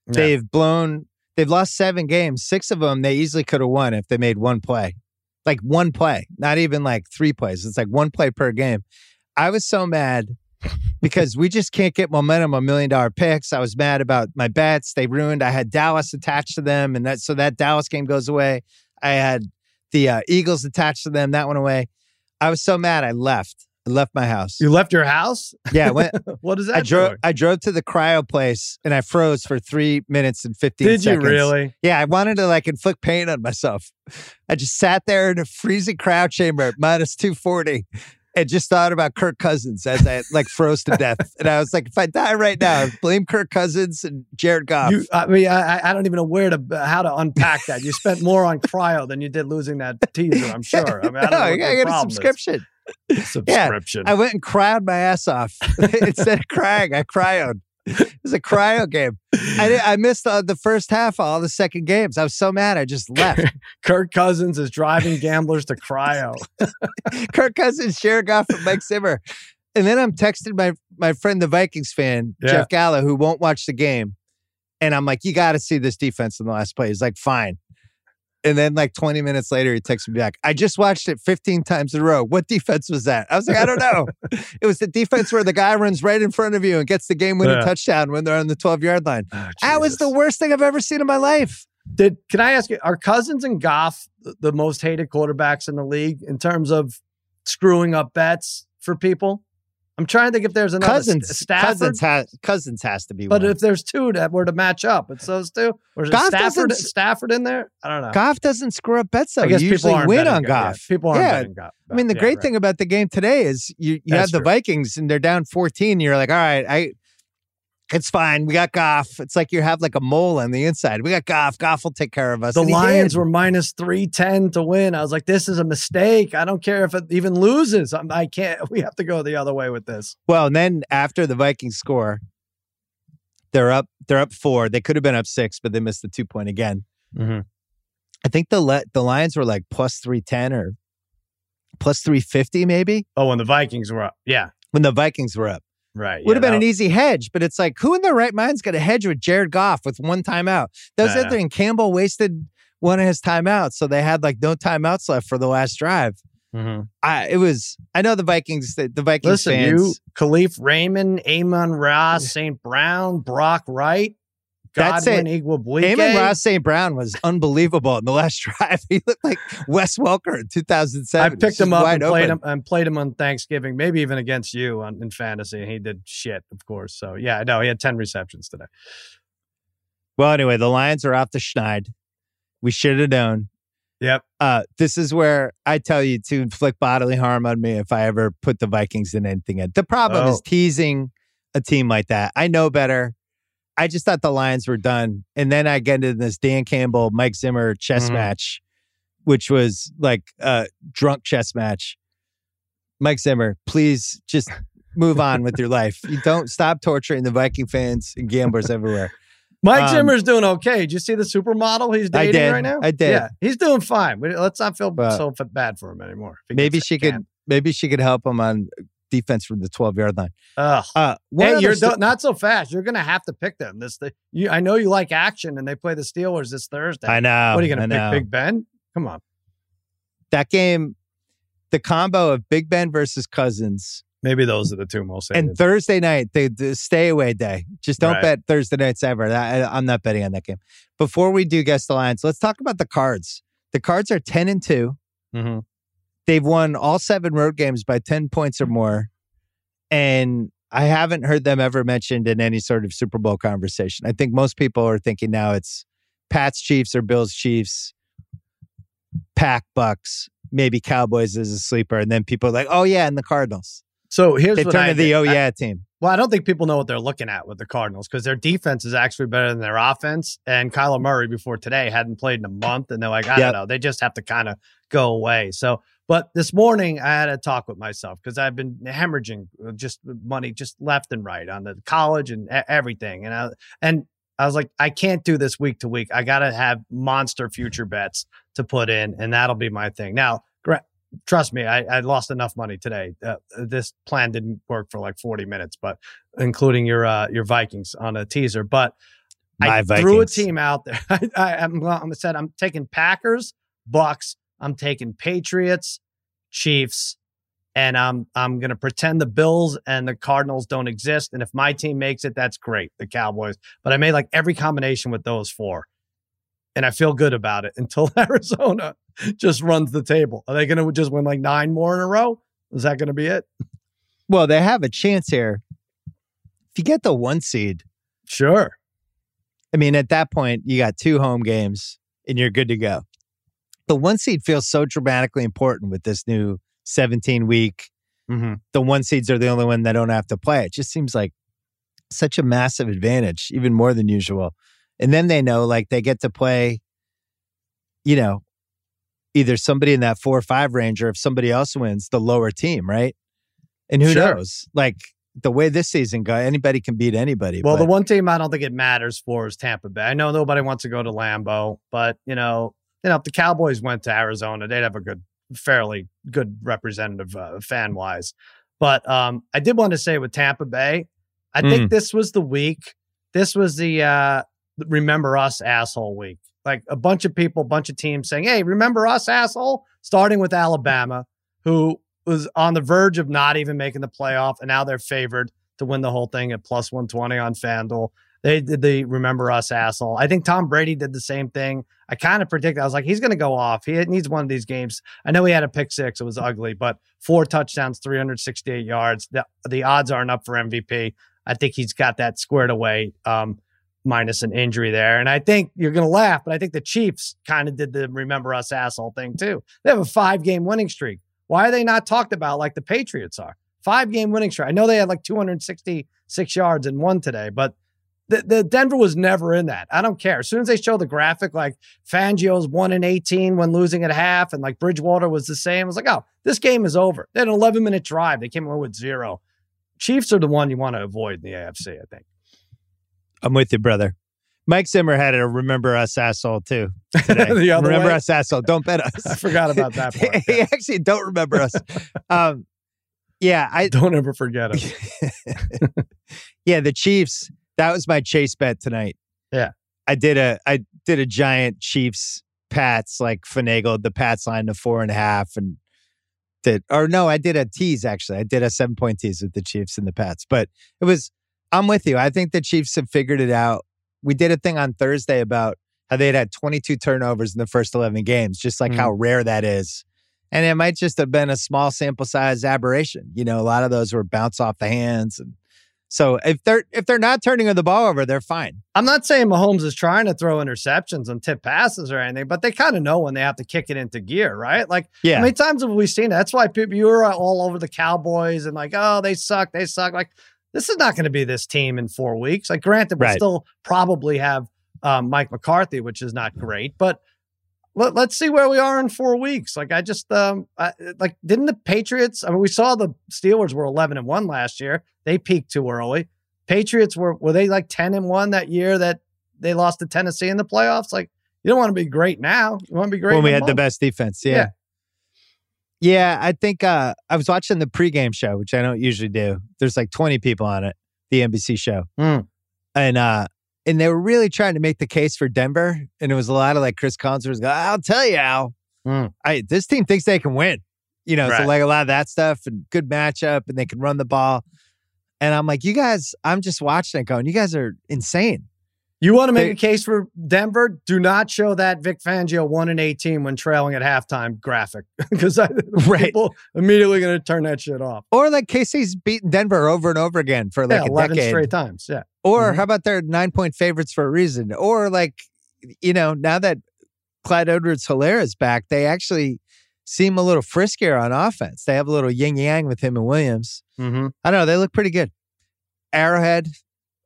Yeah. They've blown... They've lost seven games. Six of them, they easily could have won if they made one play. Like one play. Not even like three plays. It's like one play per game. I was so mad because we just can't get momentum on Million Dollar Picks. I was mad about my bets. They ruined. I had Dallas attached to them, and that so that Dallas game goes away. I had the uh, Eagles attached to them. That went away. I was so mad I left. I left my house. You left your house? Yeah. Went, what is that? I drove. For? I drove to the cryo place and I froze for three minutes and fifteen. Did seconds. Did you really? Yeah. I wanted to like inflict pain on myself. I just sat there in a freezing cryo chamber at minus two forty, and just thought about Kirk Cousins as I like froze to death. And I was like, if I die right now, blame Kirk Cousins and Jared Goff. You, I mean, I, I don't even know where to how to unpack that. You spent more on cryo than you did losing that teaser. I'm sure. I mean, I don't no, know what I got a subscription. Is. Subscription. Yeah, I went and cried my ass off. Instead of crying, I cryoed. It was a cryo game. I, did, I missed the, the first half of all the second games. I was so mad, I just left. Kirk Cousins is driving gamblers to cryo. Kirk Cousins, Jared Goff, and Mike Zimmer. And then I'm texting my, my friend, the Vikings fan, yeah. Jeff Gallo, who won't watch the game. And I'm like, you got to see this defense in the last play. He's like, fine. And then like twenty minutes later, he texts me back. I just watched it fifteen times in a row. What defense was that? I was like, I don't know. It was the defense where the guy runs right in front of you and gets the game-winning yeah. touchdown when they're on the twelve-yard line. Oh, that was the worst thing I've ever seen in my life. Did Can I ask you, are Cousins and Goff the most hated quarterbacks in the league in terms of screwing up bets for people? I'm trying to think if there's another. Cousins, Stafford? Cousins has Cousins has to be. But one. If there's two that were to match up, it's those two. Or is it Stafford, Stafford in there? I don't know. Goff doesn't screw up bets. Though. I guess you people usually win on Goff. Goff. Yeah. People aren't yeah. betting Goff. I mean, the yeah, great right. thing about the game today is you you That's have the true. Vikings and they're down fourteen. And you're like, all right, I. It's fine. We got Goff. It's like you have like a mole on the inside. We got Goff. Goff will take care of us. The Lions were minus three ten to win. I was like, this is a mistake. I don't care if it even loses. I'm, I can't. We have to go the other way with this. Well, and then after the Vikings score, they're up. They're up four. They could have been up six, but they missed the two point again. Mm-hmm. I think the le- the Lions were like plus three ten or plus three fifty maybe. Oh, when the Vikings were up. Yeah. When the Vikings were up. Right. Would yeah, have been an easy hedge, but it's like, who in their right mind's going to hedge with Jared Goff with one timeout? That was nah. the other thing. Campbell wasted one of his timeouts, so they had like no timeouts left for the last drive. Mm-hmm. I it was. I know the Vikings. The, the Vikings Listen, fans. You, Khalif Raymond, Amon Ra, Saint Brown, Brock Wright, Godwin Igwebuike. Amon Ra Saint Brown was unbelievable in the last drive. He looked like Wes Welker in two thousand seven. I picked him up and played him, and played him on Thanksgiving, maybe even against you on, in fantasy. And he did shit, of course. So, yeah, no, he had ten receptions today. Well, anyway, the Lions are off the schneid. We should have known. Yep. Uh, this is where I tell you to inflict bodily harm on me if I ever put the Vikings in anything. The problem oh. is teasing a team like that. I know better. I just thought the Lions were done. And then I get into this Dan Campbell, Mike Zimmer chess mm-hmm. match, which was like a drunk chess match. Mike Zimmer, please just move on with your life. You don't stop torturing the Viking fans and gamblers everywhere. Mike um, Zimmer's doing okay. Did you see the supermodel he's dating I did. right now? I did. Yeah, he's doing fine. Let's not feel but so bad for him anymore. Maybe she could. Can. Maybe she could help him on defense from the twelve-yard line. Ugh. Uh, hey, you're st- not so fast. You're going to have to pick them. This, the, you, I know you like action, and they play the Steelers this Thursday. I know. What are you going to pick, Big Ben? Come on. That game, the combo of Big Ben versus Cousins. Maybe those are the two most. And hated. Thursday night, the, the stay away day. Just don't right. bet Thursday nights ever. I, I'm not betting on that game. Before we do guess the Lions, let's talk about the Cards. The Cards are ten and two. Mm-hmm. They've won all seven road games by ten points or more. And I haven't heard them ever mentioned in any sort of Super Bowl conversation. I think most people are thinking now it's Pats Chiefs or Bills Chiefs, Pack Bucks, maybe Cowboys as a sleeper. And then people are like, oh yeah, and the Cardinals. So here's they what turn I to the oh yeah I, team. Well, I don't think people know what they're looking at with the Cardinals because their defense is actually better than their offense. And Kyler Murray before today hadn't played in a month. And they're like, I yep. don't know. They just have to kind of go away. So But this morning, I had a talk with myself because I've been hemorrhaging just money just left and right on the college and everything. And I, and I was like, I can't do this week to week. I got to have monster future bets to put in, and that'll be my thing. Now, trust me, I, I lost enough money today. Uh, this plan didn't work for like forty minutes, but including your uh, your Vikings on a teaser. But my I Vikings. threw a team out there. I, I, I'm, I'm said I'm taking Packers, Bucks. I'm taking Patriots, Chiefs, and I'm I'm going to pretend the Bills and the Cardinals don't exist. And if my team makes it, that's great, the Cowboys. But I made like every combination with those four. And I feel good about it until Arizona just runs the table. Are they going to just win like nine more in a row? Is that going to be it? Well, they have a chance here. If you get the one seed. Sure. I mean, at that point, you got two home games and you're good to go. The one seed feels so dramatically important with this new seventeen-week. Mm-hmm. The one seeds are the only one that don't have to play. It just seems like such a massive advantage, even more than usual. And then they know, like, they get to play, you know, either somebody in that four or five range or if somebody else wins, the lower team, right? And who sure. knows? Like, the way this season goes, anybody can beat anybody. Well, but the one team I don't think it matters for is Tampa Bay. I know nobody wants to go to Lambeau, but, you know, You know, if the Cowboys went to Arizona, they'd have a good, fairly good representative uh, fan-wise. But um, I did want to say with Tampa Bay, I mm. think this was the week. This was the uh, remember us asshole week. Like a bunch of people, bunch of teams saying, hey, remember us asshole? Starting with Alabama, who was on the verge of not even making the playoff. And now they're favored to win the whole thing at plus one twenty on FanDuel. They did the remember us asshole. I think Tom Brady did the same thing. I kind of predicted. I was like, he's going to go off. He needs one of these games. I know he had a pick six. It was ugly, but four touchdowns, three hundred sixty-eight yards. The, the odds aren't up for M V P. I think he's got that squared away, um, minus an injury there. And I think you're going to laugh, but I think the Chiefs kind of did the remember us asshole thing too. They have a five-game winning streak. Why are they not talked about like the Patriots are? Five-game winning streak. I know they had like two hundred sixty-six yards and one today, but The, the Denver was never in that. I don't care. As soon as they show the graphic, like Fangio's one and eighteen when losing at half, and like Bridgewater was the same. I was like, oh, this game is over. They had an eleven minute drive. They came away with zero. Chiefs are the one you want to avoid in the A F C. I think. I'm with you, brother. Mike Zimmer had a remember us asshole too today. remember way? us asshole. Don't bet us. I forgot about that part. He yeah. actually don't remember us. um, yeah, I don't ever forget him. Yeah, the Chiefs. That was my Chase bet tonight. Yeah. I did a I did a giant Chiefs Pats, like finagled the Pats line to four and a half and did or no, I did a tease actually. I did a seven point tease with the Chiefs and the Pats. But it was I'm with you. I think the Chiefs have figured it out. We did a thing on Thursday about how they had had twenty-two turnovers in the first eleven games, just like mm-hmm. how rare that is. And it might just have been a small sample size aberration. You know, a lot of those were bounce off the hands and So if they're if they're not turning the ball over, they're fine. I'm not saying Mahomes is trying to throw interceptions and tip passes or anything, but they kind of know when they have to kick it into gear, right? Like, yeah. How many times have we seen that? That's why people you were all over the Cowboys and like, oh, they suck, they suck. Like, this is not going to be this team in four weeks. Like, granted, we right. still probably have um, Mike McCarthy, which is not great, but let, let's see where we are in four weeks. Like, I just um, I, like didn't the Patriots? I mean, we saw the Steelers were eleven and one last year. They peaked too early. Patriots were were they like ten and one that year that they lost to Tennessee in the playoffs? Like you don't want to be great now. You want to be great when we had month. the best defense. Yeah, yeah. yeah I think uh, I was watching the pregame show, which I don't usually do. There's like twenty people on it, the N B C show, mm. and uh, and they were really trying to make the case for Denver, and it was a lot of like Chris Collins was going, "I'll tell you, Al, mm. I this team thinks they can win." You know, right. so like a lot of that stuff and good matchup, and they can run the ball. And I'm like, you guys, I'm just watching it going, you guys are insane. You want to make they, a case for Denver? Do not show that Vic Fangio one and eighteen when trailing at halftime graphic. Because right. people immediately going to turn that shit off. Or like K C's beaten Denver over and over again for like yeah, a eleven decade. Straight times, yeah. Or mm-hmm. how about their nine-point favorites for a reason? Or like, you know, now that Clyde Edwards-Helaire is back, they actually seem a little friskier on offense. They have a little yin-yang with him and Williams. Mm-hmm. I don't know. They look pretty good. Arrowhead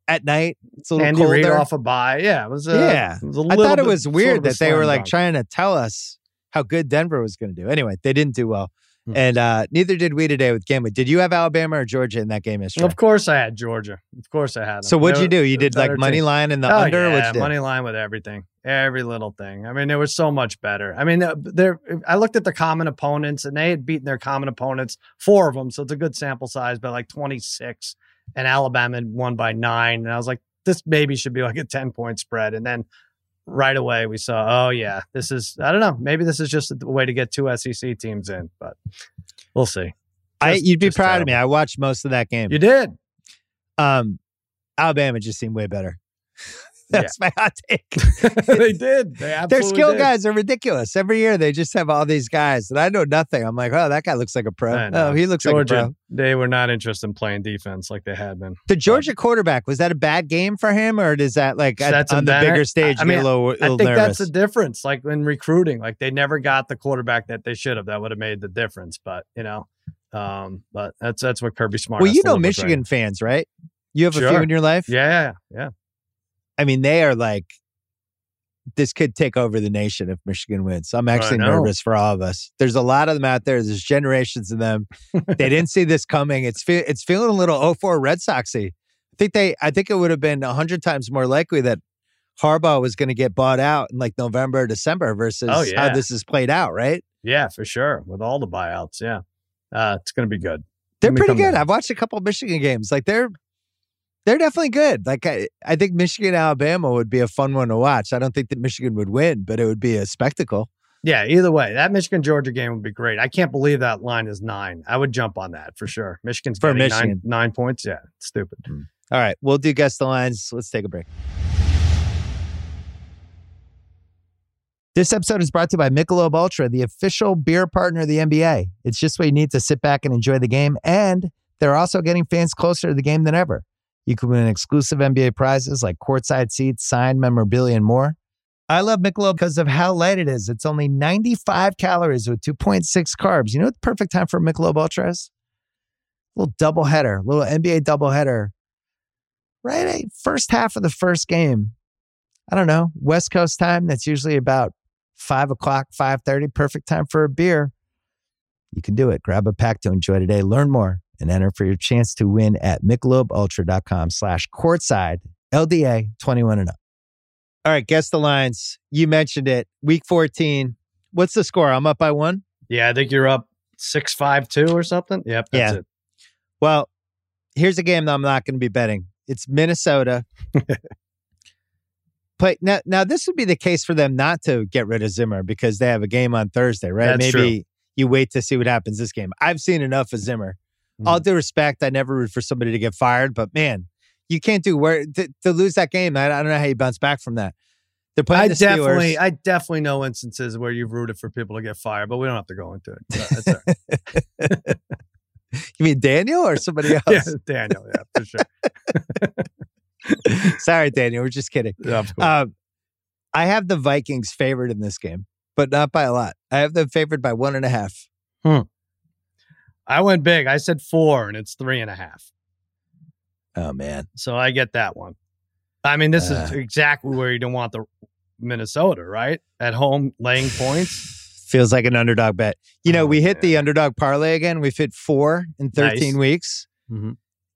at night. It's a little Andy colder. Reid off a bye. Yeah. It was a, yeah. It was a I thought it was bit, weird sort of that they were like up. trying to tell us how good Denver was going to do. Anyway, they didn't do well. Mm-hmm. And uh, neither did we today with Game Week. Did you have Alabama or Georgia in that game yesterday? Of course I had Georgia. Of course I had them. So what'd they you do? You did like money teams. line and the oh, under? Yeah, money line with everything. Every little thing. I mean, they were so much better. I mean, they're, I looked at the common opponents and they had beaten their common opponents, four of them. So it's a good sample size, but like twenty-six and Alabama had won by nine. And I was like, this maybe should be like a ten point spread. And then right away we saw, oh yeah, this is, I don't know. Maybe this is just a way to get two S E C teams in, but we'll see. Just, I, you'd be proud terrible. of me. I watched most of that game. You did. Um, Alabama just seemed way better. That's yeah. my hot take. They did. They absolutely Their skill did. guys are ridiculous. Every year they just have all these guys, and I know nothing. I'm like, oh, that guy looks like a pro. Oh, he looks Georgia, like a pro. They were not interested in playing defense like they had been. The Georgia quarterback, was that a bad game for him, or is that like at, on the bigger stage? I, I mean, a little, a little I think nervous. That's the difference. Like in recruiting, like they never got the quarterback that they should have. That would have made the difference. But you know, um, but that's that's what Kirby Smart. Well, you know, Michigan right. fans, right? You have sure. a few in your life. Yeah, yeah. I mean, they are like, this could take over the nation if Michigan wins. I'm actually nervous for all of us. There's a lot of them out there. There's generations of them. They didn't see this coming. It's fe- it's feeling a little oh four Red Soxy. I think they. I think it would have been a hundred times more likely that Harbaugh was going to get bought out in like November or December versus oh, yeah. how this is played out, right? Yeah, for sure. With all the buyouts, yeah, uh, it's going to be good. They're pretty good. Down. I've watched a couple of Michigan games. Like they're they're definitely good. Like I, I think Michigan Alabama would be a fun one to watch. I don't think that Michigan would win, but it would be a spectacle. Yeah, either way, that Michigan Georgia game would be great. I can't believe that line is nine. I would jump on that for sure. Michigan's for Michigan nine, nine points. Yeah, it's stupid. Mm. All right, we'll do guess the lines. Let's take a break. This episode is brought to you by Michelob Ultra, the official beer partner of the N B A. It's just what you need to sit back and enjoy the game, and they're also getting fans closer to the game than ever. You can win exclusive N B A prizes like courtside seats, signed memorabilia, and more. I love Michelob because of how light it is. It's only ninety-five calories with two point six carbs. You know what the perfect time for Michelob Ultra is? A little doubleheader, a little N B A doubleheader. Right? First half of the first game. I don't know. West Coast time, that's usually about five o'clock, five thirty. Perfect time for a beer. You can do it. Grab a pack to enjoy today. Learn more and enter for your chance to win at MichelobUltra.com slash courtside L D A twenty-one and up. All right, guess the lines. You mentioned it. Week fourteen. What's the score? I'm up by one? Yeah, I think you're up six five two or something. Yep, that's yeah. it. Well, here's a game that I'm not going to be betting. It's Minnesota. Play, now, now, this would be the case for them not to get rid of Zimmer because they have a game on Thursday, right? That's Maybe true. You wait to see what happens this game. I've seen enough of Zimmer. Mm. All due respect, I never root for somebody to get fired, but man, you can't do where to, to lose that game. I, I don't know how you bounce back from that. They're playing I the definitely, Steelers. I definitely know instances where you've rooted for people to get fired, but we don't have to go into it. That's all right. You mean Daniel or somebody else? Yeah, Daniel, yeah, for sure. Sorry, Daniel, we're just kidding. Yeah, cool. um, I have the Vikings favored in this game, but not by a lot. I have them favored by one and a half. Hmm. I went big. I said four, and it's three and a half. Oh, man. So I get that one. I mean, this uh, is exactly where you don't want the Minnesota, right? At home, laying points. Feels like an underdog bet. You know, oh, we hit man. the underdog parlay again. We've hit four in thirteen nice. weeks. Mm-hmm.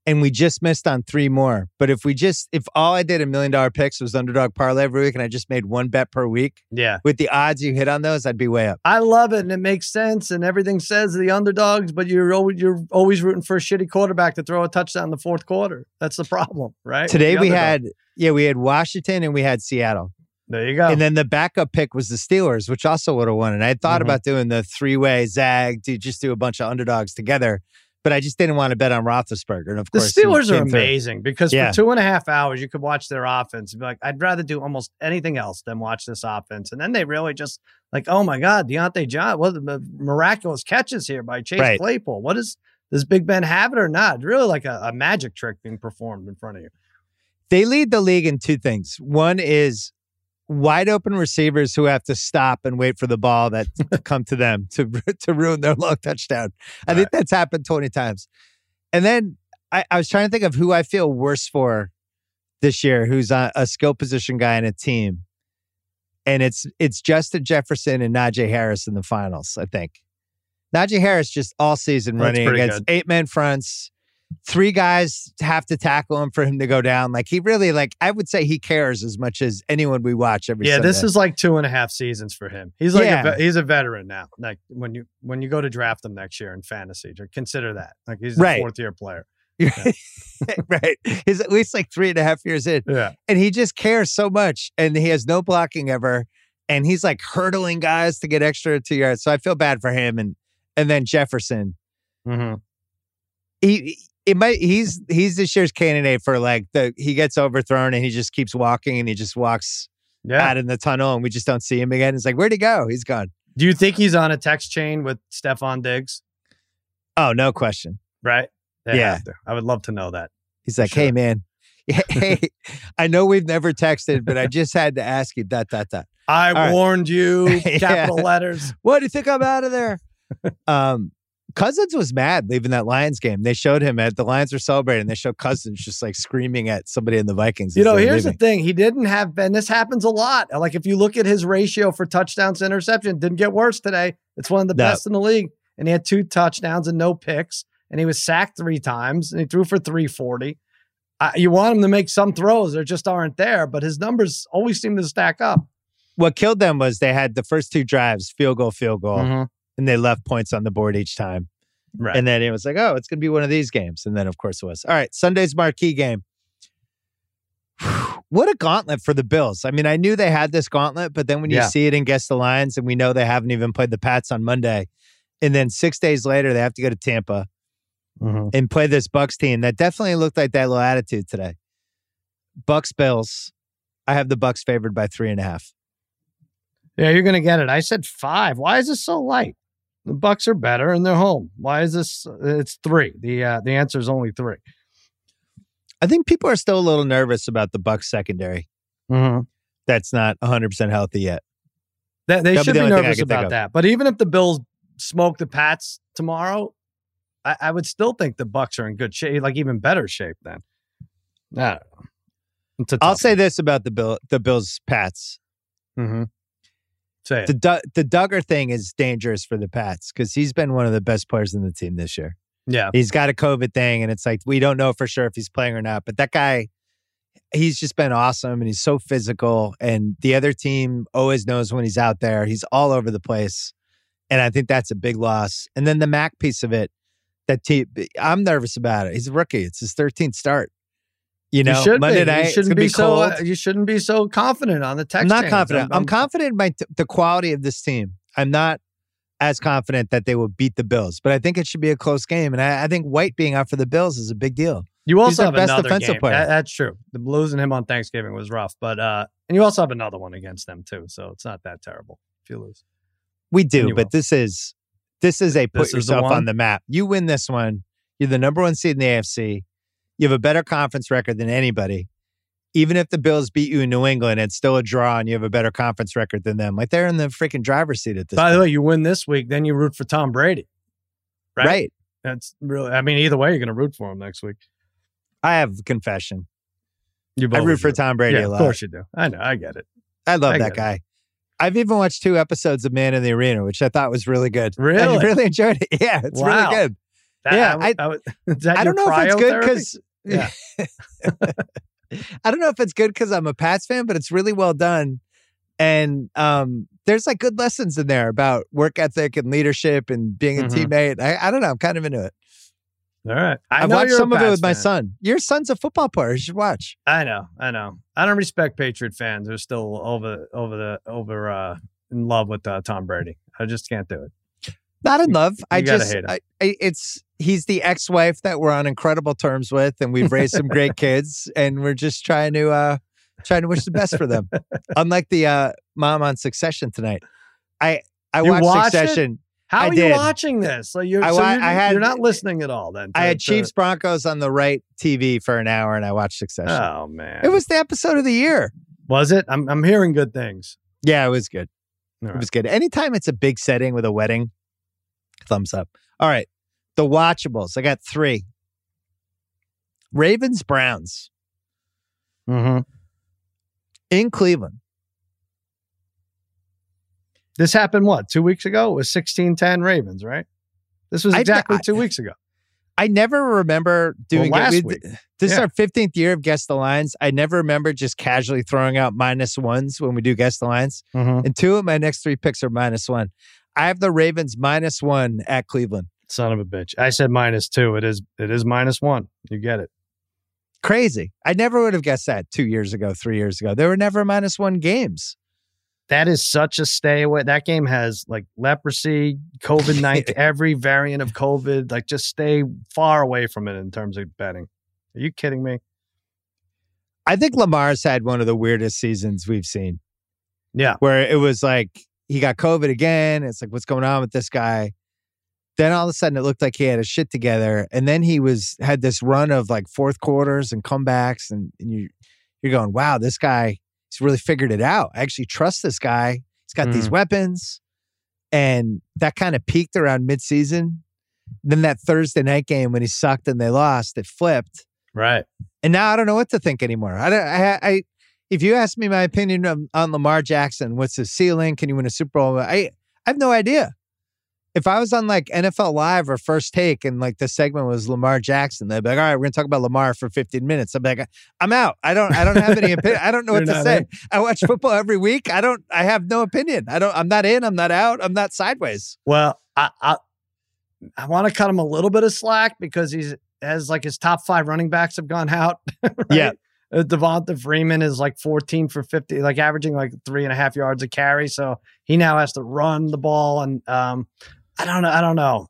And we just missed on three more. But if we just, if all I did in million dollar picks was underdog parlay every week and I just made one bet per week, yeah, with the odds you hit on those, I'd be way up. I love it. And it makes sense. And everything says the underdogs, but you're always, you're always rooting for a shitty quarterback to throw a touchdown in the fourth quarter. That's the problem, right? Today we had, yeah, we had Washington and we had Seattle. There you go. And then the backup pick was the Steelers, which also would have won. And I thought mm-hmm. about doing the three-way zag to just do a bunch of underdogs together. But I just didn't want to bet on Roethlisberger. And of course, the Steelers are amazing through. because yeah. for two and a half hours, you could watch their offense and be like, I'd rather do almost anything else than watch this offense. And then they really just like, oh my God, Deontay John, what are the miraculous catches here by Chase right. Claypool? What is, does Big Ben have it or not? Really like a, a magic trick being performed in front of you. They lead the league in two things. One is wide open receivers who have to stop and wait for the ball that to come to them to to ruin their long touchdown. I All think right. that's happened twenty times. And then I, I was trying to think of who I feel worse for this year, who's a, a skill position guy in a team. And it's it's Justin Jefferson and Najee Harris in the finals, I think. Najee Harris just all season that's running against good. eight-man fronts. Three guys have to tackle him for him to go down. Like he really, like I would say, he cares as much as anyone we watch every. Yeah, Sunday. This is like two and a half seasons for him. He's like yeah. a, he's a veteran now. Like when you when you go to draft him next year in fantasy, consider that like he's a right. fourth year player. Yeah. Right, he's at least like three and a half years in. Yeah, and he just cares so much, and he has no blocking ever, and he's like hurdling guys to get extra two yards. So I feel bad for him, and and then Jefferson. Mm-hmm. He. It might he's he's this year's candidate for like the he gets overthrown and he just keeps walking and he just walks yeah. out in the tunnel and we just don't see him again. It's like, where'd he go? He's gone. Do you think he's on a text chain with Stephon Diggs? Oh, no question. Right? They yeah. have to. I would love to know that. He's like, sure. Hey man, hey, I know we've never texted, but I just had to ask you that that that. I All warned right. you, capital yeah. letters. What do you think I'm out of there? Um Cousins was mad leaving that Lions game. They showed him at the Lions were celebrating. They showed Cousins just like screaming at somebody in the Vikings. You know, here's leaving. the thing. He didn't have Ben. This happens a lot. Like if you look at his ratio for touchdowns to interception, didn't get worse today. It's one of the no. best in the league. And he had two touchdowns and no picks. And he was sacked three times and he threw for three forty. Uh, you want him to make some throws. They just aren't there. But his numbers always seem to stack up. What killed them was they had the first two drives, field goal, field goal. Mm-hmm. And they left points on the board each time. Right. And then it was like, oh, it's going to be one of these games. And then, of course, it was. All right, Sunday's marquee game. What a gauntlet for the Bills. I mean, I knew they had this gauntlet, but then when you yeah. see it and guess the lines, and we know they haven't even played the Pats on Monday, and then six days later, they have to go to Tampa mm-hmm. and play this Bucs team. That definitely looked like that little attitude today. Bucs Bills. I have the Bucs favored by three and a half. Yeah, you're going to get it. I said five. Why is this so light? The Bucs are better and they're home. Why is this? It's three. The uh, the answer is only three. I think people are still a little nervous about the Bucs secondary. Mm-hmm. That's not one hundred percent healthy yet. That, they That'll should be, be nervous about that. But even if the Bills smoke the Pats tomorrow, I, I would still think the Bucs are in good shape, like even better shape then. I don't know. I'll one. say this about the Bill, the Bills Pats. Mm-hmm. Say it. The du- the Duggar thing is dangerous for the Pats because he's been one of the best players in the team this year. Yeah, he's got a COVID thing, and it's like we don't know for sure if he's playing or not. But that guy, he's just been awesome, and he's so physical. And the other team always knows when he's out there. He's all over the place, and I think that's a big loss. And then the Mac piece of it, that team, I'm nervous about it. He's a rookie; it's his thirteenth start. You know, you should Monday be. night, you shouldn't it's gonna be, be so. Uh, you shouldn't be so confident on the text. I'm not confident. I'm, I'm confident in my t- the quality of this team. I'm not as confident that they will beat the Bills, but I think it should be a close game. And I, I think White being out for the Bills is a big deal. You also He's have best another defensive game. Player. That, that's true. The losing him on Thanksgiving was rough, but uh, and you also have another one against them too, so it's not that terrible if you lose. We do, but will. this is this is a put this yourself the on the map. You win this one, you're the number one seed in the A F C. You have a better conference record than anybody. Even if the Bills beat you in New England, it's still a draw and you have a better conference record than them. Like they're in the freaking driver's seat at this By point. The way, you win this week, then you root for Tom Brady. Right? Right. That's really, I mean, either way, you're going to root for him next week. I have a confession. You I root do. for Tom Brady yeah, a lot. Of course you do. I know. I get it. I love I that guy. It. I've even watched two episodes of Man in the Arena, which I thought was really good. Really? I really enjoyed it. Yeah, it's wow. really good. That, yeah, I, I, I, I don't know if it's good because yeah. I don't know if it's good because I'm a Pats fan, but it's really well done. And um, there's like good lessons in there about work ethic and leadership and being a mm-hmm. teammate. I, I don't know. I'm kind of into it. All right. I I've watched some of it with fan. my son. Your son's a football player. You should watch. I know. I know. I don't respect Patriot fans. They're still over, over the, over uh, in love with uh, Tom Brady. I just can't do it. Not in love. You I just, I, I, it's, he's the ex-wife that we're on incredible terms with, and we've raised some great kids, and we're just trying to, uh, trying to wish the best for them. Unlike the, uh, mom on Succession tonight. I, I you watched, watched Succession. It? How I are did. you watching this? Like you're, I, so you're, I had, you're not listening at all then. To, I had to... Chiefs Broncos on the right T V for an hour and I watched Succession. Oh man. It was the episode of the year. Was it? I'm, I'm hearing good things. Yeah, it was good. All it right. was good. Anytime it's a big setting with a wedding, thumbs up. All right. The Watchables. I got three. Ravens, Browns. Mm-hmm. In Cleveland. This happened, what, two weeks ago? It was sixteen ten Ravens, right? This was exactly I, I, two weeks ago. I never remember doing well, last it. We, week. This yeah. is our fifteenth year of Guess the Lines. I never remember just casually throwing out minus ones when we do Guess the Lines. Mm-hmm. And two of my next three picks are minus one. I have the Ravens minus one at Cleveland. Son of a bitch. I said minus two. It is it is minus one. You get it. Crazy. I never would have guessed that two years ago, three years ago. There were never minus one games. That is such a stay away. That game has like leprosy, COVID nineteen, every variant of COVID. Like just stay far away from it in terms of betting. Are you kidding me? I think Lamar's had one of the weirdest seasons we've seen. Yeah. Where it was like, he got COVID again. It's like, what's going on with this guy? Then all of a sudden, it looked like he had his shit together. And then he was had this run of like fourth quarters and comebacks. And, and you, you're going, wow, this guy, he's really figured it out. I actually trust this guy. He's got mm. these weapons. And that kind of peaked around midseason. Then that Thursday night game when he sucked and they lost, it flipped. Right. And now I don't know what to think anymore. I don't, I, I, If you ask me my opinion on, on Lamar Jackson, what's his ceiling? Can you win a Super Bowl? I, I have no idea. If I was on like N F L Live or First Take and like the segment was Lamar Jackson, they'd be like, all right, we're going to talk about Lamar for fifteen minutes. I'm like, I'm out. I don't, I don't have any opinion. I don't know what to say. In. I watch football every week. I don't, I have no opinion. I don't, I'm not in, I'm not out. I'm not sideways. Well, I, I, I want to cut him a little bit of slack because he's as like his top five running backs have gone out. Right? Yeah. Uh, Devonta Freeman is like fourteen for fifty, like averaging like three and a half yards a carry. So he now has to run the ball. And um, I don't know. I don't know.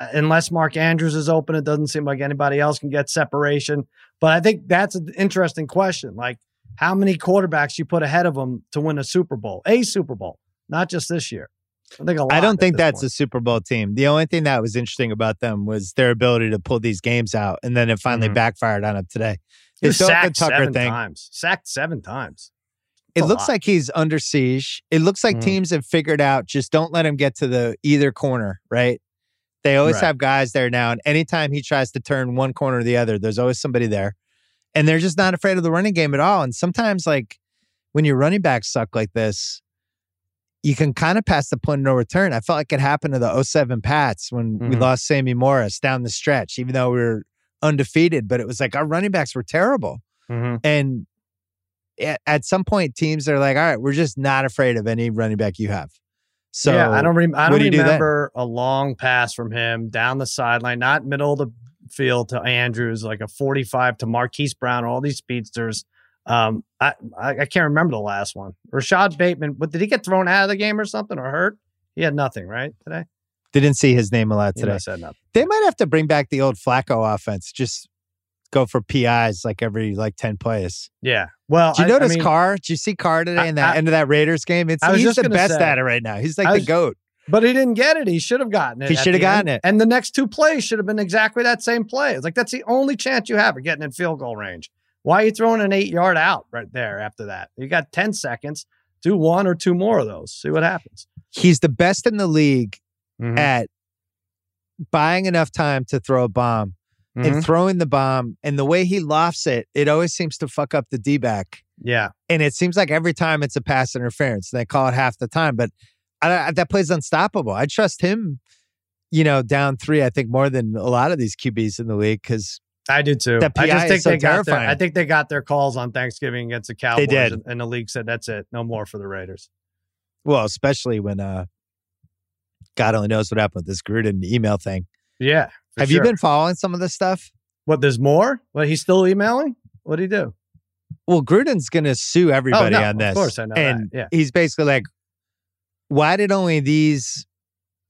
Unless Mark Andrews is open, it doesn't seem like anybody else can get separation. But I think that's an interesting question. Like how many quarterbacks you put ahead of them to win a Super Bowl, a Super Bowl, not just this year. I, think a lot I don't think that's point. a Super Bowl team. The only thing that was interesting about them was their ability to pull these games out, and then it finally mm-hmm. backfired on them today. He was sacked the Tucker seven thing. times. Sacked seven times. That's it looks lot. like he's under siege. It looks like mm-hmm. teams have figured out just don't let him get to the either corner, right? They always right. have guys there now, and anytime he tries to turn one corner or the other, there's always somebody there. And they're just not afraid of the running game at all. And sometimes, like, when your running backs suck like this, you can kind of pass the point of no return. I felt like it happened to the oh seven Pats when mm-hmm. we lost Sammy Morris down the stretch, even though we were undefeated. But it was like our running backs were terrible. Mm-hmm. And at, at some point, teams are like, all right, we're just not afraid of any running back you have. So yeah, I don't, rem- I don't do remember do a long pass from him down the sideline, not middle of the field to Andrews, like a forty-five to Marquise Brown, all these speedsters. Um, I, I I can't remember the last one. Rashad Bateman, but did he get thrown out of the game or something or hurt? He had nothing, right, today? Didn't see his name a lot today. He said nothing. They might have to bring back the old Flacco offense. Just go for P Is like every like ten plays. Yeah. Well, did you I, notice I mean, Carr? Did you see Carr today I, in that I, end of that Raiders game? It's he's the best say, at it right now. He's like was, the GOAT. But he didn't get it. He should have gotten it. He should have gotten end. it. And the next two plays should have been exactly that same play. It's like that's the only chance you have of getting in field goal range. Why are you throwing an eight yard out right there after that? You got ten seconds. Do one or two more of those. See what happens. He's the best in the league mm-hmm. at buying enough time to throw a bomb mm-hmm. and throwing the bomb. And the way he lofts it, it always seems to fuck up the D back. Yeah. And it seems like every time it's a pass interference. They call it half the time, but I, I, that play's unstoppable. I trust him, you know, down three, I think more than a lot of these Q Bs in the league because. I do too. I just think so they got their, I think they got their calls on Thanksgiving against the Cowboys. They did. And, and the league said, that's it. No more for the Raiders. Well, especially when uh, God only knows what happened with this Gruden email thing. Yeah. Have sure. you been following some of this stuff? What, there's more? What, he's still emailing? What'd he do? Well, Gruden's going to sue everybody oh, no, on this. Of course, I know and that. Yeah. He's basically like, why did only these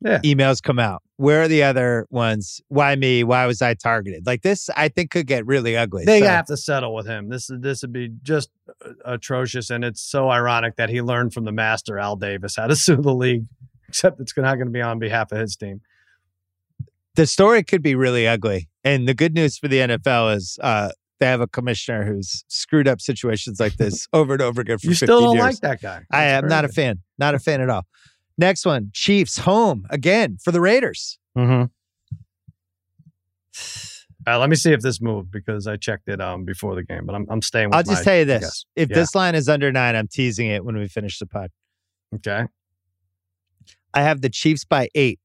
yeah. emails come out? Where are the other ones? Why me? Why was I targeted? Like this, I think could get really ugly. They so. have to settle with him. This this would be just atrocious, and it's so ironic that he learned from the master Al Davis how to sue the league. Except it's not going to be on behalf of his team. The story could be really ugly, and the good news for the N F L is uh, they have a commissioner who's screwed up situations like this over and over again for fifty years. You still don't years. like that guy? That's I am not a fan. Not a fan at all. Next one, Chiefs home again for the Raiders. Mm-hmm. Uh, let me see if this moved because I checked it um, before the game, but I'm I'm staying with I'll just my, tell you this. Guess. If yeah. this line is under nine, I'm teasing it when we finish the pod. Okay. I have the Chiefs by eight.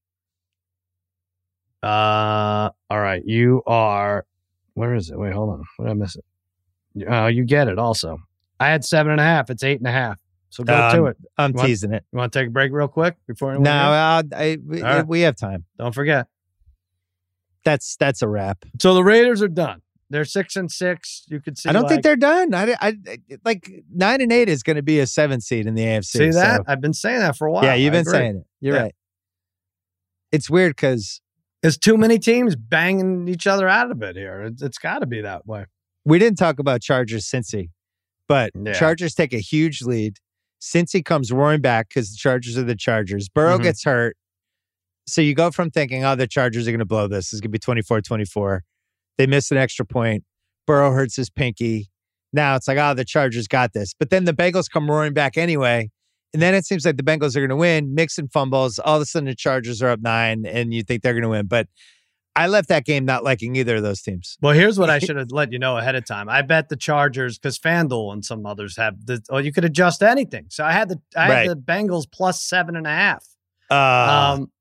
Uh, all right. You are, where is it? Wait, hold on. What did I miss it? Uh, you get it also. I had seven and a half. It's eight and a half. So go um, to it. I'm you teasing want, it. You want to take a break real quick before anyone? No, uh, I, we, right. we have time. Don't forget. That's that's a wrap. So the Raiders are done. They're six and six. You could see. I don't like, think they're done. I, I like nine and eight is going to be a seven seed in the A F C. See that? So. I've been saying that for a while. Yeah, you've been saying it. You're yeah. right. It's weird because there's too many teams banging each other out of it here. It's, it's got to be that way. We didn't talk about Chargers, Cincy, but yeah. Chargers take a huge lead. Cincy comes roaring back because the Chargers are the Chargers. Burrow mm-hmm. gets hurt. So you go from thinking, oh, the Chargers are going to blow this. It's going to be twenty-four twenty-four. They miss an extra point. Burrow hurts his pinky. Now it's like, oh, the Chargers got this. But then the Bengals come roaring back anyway. And then it seems like the Bengals are going to win. Mixon fumbles. All of a sudden the Chargers are up nine and you think they're going to win. But I left that game not liking either of those teams. Well, here's what I should have let you know ahead of time. I bet the Chargers, because FanDuel and some others have the, oh, you could adjust anything. So I had the I had right. the Bengals plus seven and a half. Uh, um,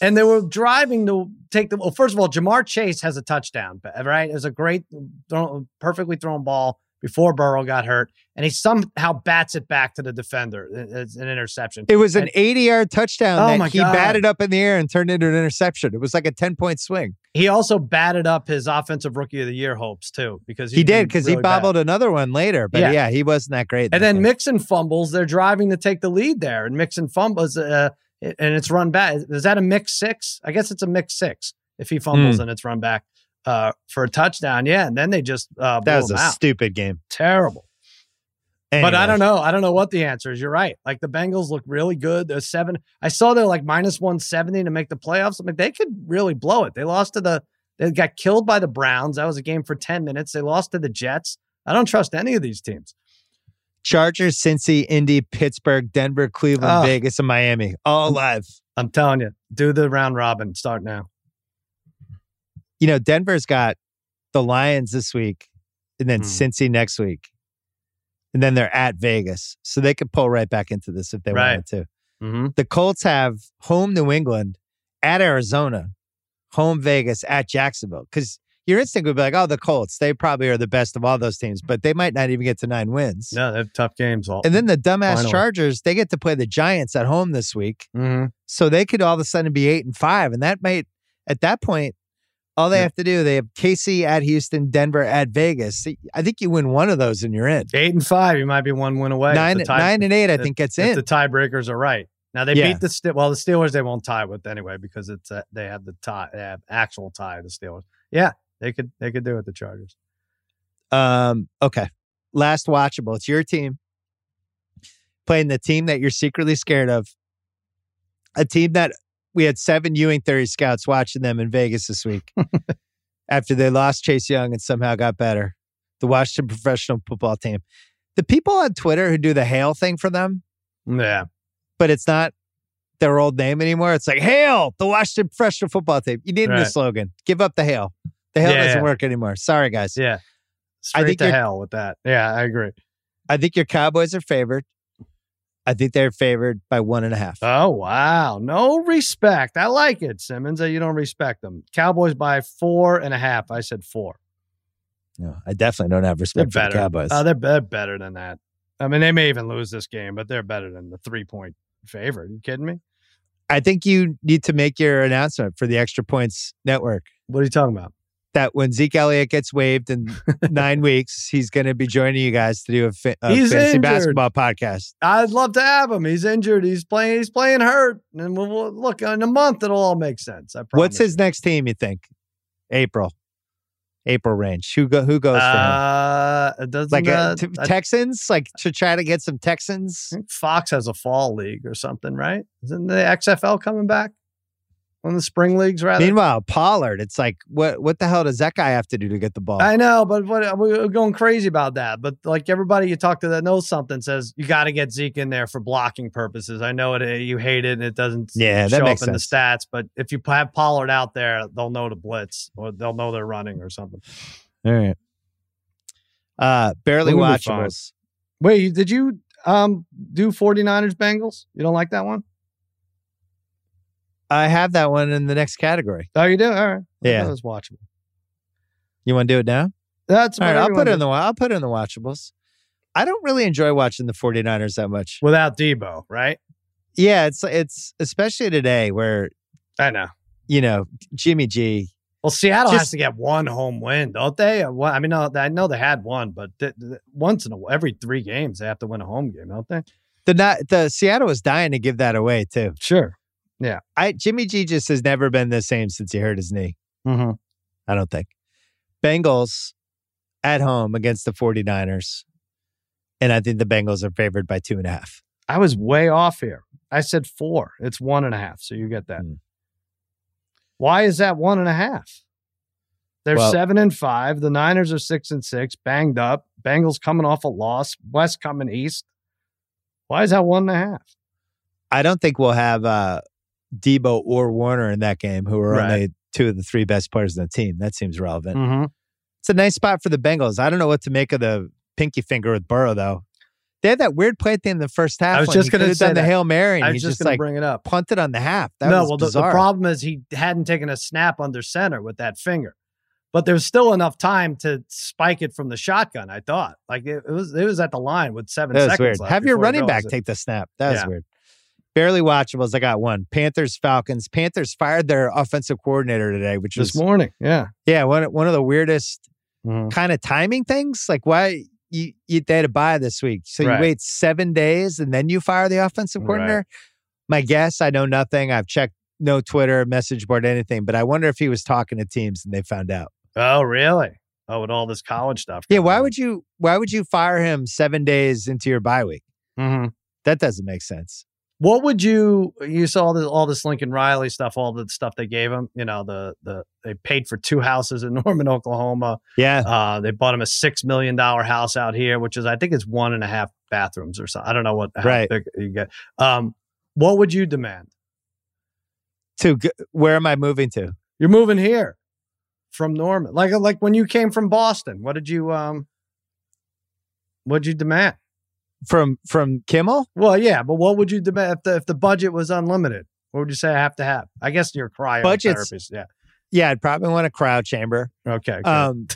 and they were driving to take the, well, first of all, Jamar Chase has a touchdown, right? It was a great, throw, perfectly thrown ball before Burrow got hurt, and he somehow bats it back to the defender. It's an interception. It was an eighty-yard touchdown oh that my he God. batted up in the air and turned into an interception. It was like a ten-point swing. He also batted up his Offensive Rookie of the Year hopes, too. because He, he did, because really he bobbled bad. another one later. But, yeah, yeah he wasn't that great. And then game. Mixon fumbles. They're driving to take the lead there, and Mixon fumbles, uh, and it's run back. Is that a mix six? I guess it's a mix six if he fumbles mm. and it's run back. Uh, for a touchdown, yeah, and then they just uh, blew that was a out. stupid game, terrible. Anyways. But I don't know, I don't know what the answer is. You're right. Like the Bengals look really good. They're seven. I saw they're like minus one seventy to make the playoffs. I mean, they could really blow it. They lost to the. They got killed by the Browns. That was a game for ten minutes. They lost to the Jets. I don't trust any of these teams. Chargers, Cincy, Indy, Pittsburgh, Denver, Cleveland, oh. Vegas, and Miami, all live. I'm telling you, do the round robin. Start now. You know, Denver's got the Lions this week and then mm. Cincy next week. And then they're at Vegas. So they could pull right back into this if they right. wanted to. Mm-hmm. The Colts have home New England, at Arizona, home Vegas, at Jacksonville. Because your instinct would be like, oh, the Colts, they probably are the best of all those teams, but they might not even get to nine wins. No, they have tough games. All and then the dumbass final. Chargers, they get to play the Giants at home this week. Mm-hmm. So they could all of a sudden be eight and five. And that might, at that point, all they have to do, they have K C at Houston, Denver at Vegas. I think you win one of those and you're in. Eight and five, you might be one win away. Nine, tie, nine and eight, I if, think gets in. The tiebreakers are right. Now they yeah. beat the well, the Steelers they won't tie with anyway because it's uh, they have the tie, they have actual tie. The Steelers, yeah, they could they could do it. The Chargers. Um. Okay. Last watchable. It's your team playing the team that you're secretly scared of. A team that. We had seven Ewing Theory scouts watching them in Vegas this week after they lost Chase Young and somehow got better. The Washington professional football team. The people on Twitter who do the hail thing for them. Yeah. But it's not their old name anymore. It's like, hail the Washington professional football team. You need right. a new slogan. Give up the hail. The hail yeah, doesn't yeah. work anymore. Sorry, guys. Yeah. Straight I think to hell with that. Yeah, I agree. I think your Cowboys are favored. I think they're favored by one and a half. Oh, wow. No respect. I like it, Simmons. You don't respect them. Cowboys by four and a half. I said four. No, I definitely don't have respect for the Cowboys. Oh, they're, they're better than that. I mean, they may even lose this game, but they're better than the three-point favorite. Are you kidding me? I think you need to make your announcement for the Extra Points Network. What are you talking about? That when Zeke Elliott gets waived in nine weeks, he's going to be joining you guys to do a, fa- a fantasy injured. basketball podcast. I'd love to have him. He's injured. He's playing. He's playing hurt. And we'll, we'll, look, in a month, it'll all make sense. I promise. What's his next team? You think? April, April range. Who go? Who goes? Uh, for him? Doesn't like a, t- I, Texans, like to try to get some Texans. Fox has a fall league or something, right? Isn't the X F L coming back? On the spring leagues, rather. Meanwhile, Pollard, it's like, what what the hell does that guy have to do to get the ball? I know, but what, we're going crazy about that. But like everybody you talk to that knows something says, you got to get Zeke in there for blocking purposes. I know it. You hate it and it doesn't yeah, show that makes up in sense. the stats. But if you have Pollard out there, they'll know to blitz or they'll know they're running or something. All right. Uh, barely we'll watchables. Wait, did you um, do forty-niners Bengals? You don't like that one? I have that one in the next category. Oh, you do? All right. Yeah. That was watchable. You want to do it now? That's all right. I'll put it in the I'll put it in the watchables. I don't really enjoy watching the forty-niners that much. Without Debo, right? Yeah, it's it's especially today where I know. You know, Jimmy G. Well, Seattle just, has to get one home win, don't they? I mean, I know they had one, but th- th- once in a, every three games they have to win a home game, don't they? The not the Seattle was dying to give that away too. Sure. Yeah, I Jimmy G just has never been the same since he hurt his knee. Mm-hmm. I don't think. Bengals at home against the forty-niners. And I think the Bengals are favored by two and a half. I was way off here. I said four. It's one and a half. So you get that. Mm. Why is that one and a half? They're well, seven and five. The Niners are six and six, banged up. Bengals coming off a loss. West coming east. Why is that one and a half? I don't think we'll have... Uh, Debo or Warner in that game, who are right. only two of the three best players on the team. That seems relevant. Mm-hmm. It's a nice spot for the Bengals. I don't know what to make of the pinky finger with Burrow, though. They had that weird play at the end of the first half. I was when just going to say the Hail Mary. And I was just, just going like, to bring it up. Punted on the half. That no, was well, the, the problem is he hadn't taken a snap under center with that finger. but there's still enough time to spike it from the shotgun. I thought like it, it was, it was at the line with seven that seconds left. Have your running back it. take the snap. That was yeah. weird. Barely watchables. I got one. Panthers, Falcons. Panthers fired their offensive coordinator today, which was this morning. Yeah. Yeah. One, one of the weirdest mm. kind of timing things. Like why you, you they had a bye this week. So right. you wait seven days and then you fire the offensive coordinator. Right. My guess, I know nothing. I've checked no Twitter, message board, anything, but I wonder if he was talking to teams and they found out. Oh, really? Oh, with all this college stuff. Yeah. Why on. would you, why would you fire him seven days into your bye week? Mm-hmm. That doesn't make sense. What would you, you saw the, all this Lincoln Riley stuff, all the stuff they gave him, you know, the, the, they paid for two houses in Norman, Oklahoma. Yeah. Uh, they bought him a six million dollars house out here, which is, I think it's one and a half bathrooms or something. I don't know what right. how big you get. Um, what would you demand? To g- where am I moving to? You're moving here from Norman. Like, like when you came from Boston, what did you, um, what'd you demand? From from Kimmel? Well, yeah, but what would you demand if the, if the budget was unlimited? What would you say I have to have? I guess your cryotherapist. Yeah, yeah, I'd probably want a cryo chamber. Okay. okay. Um,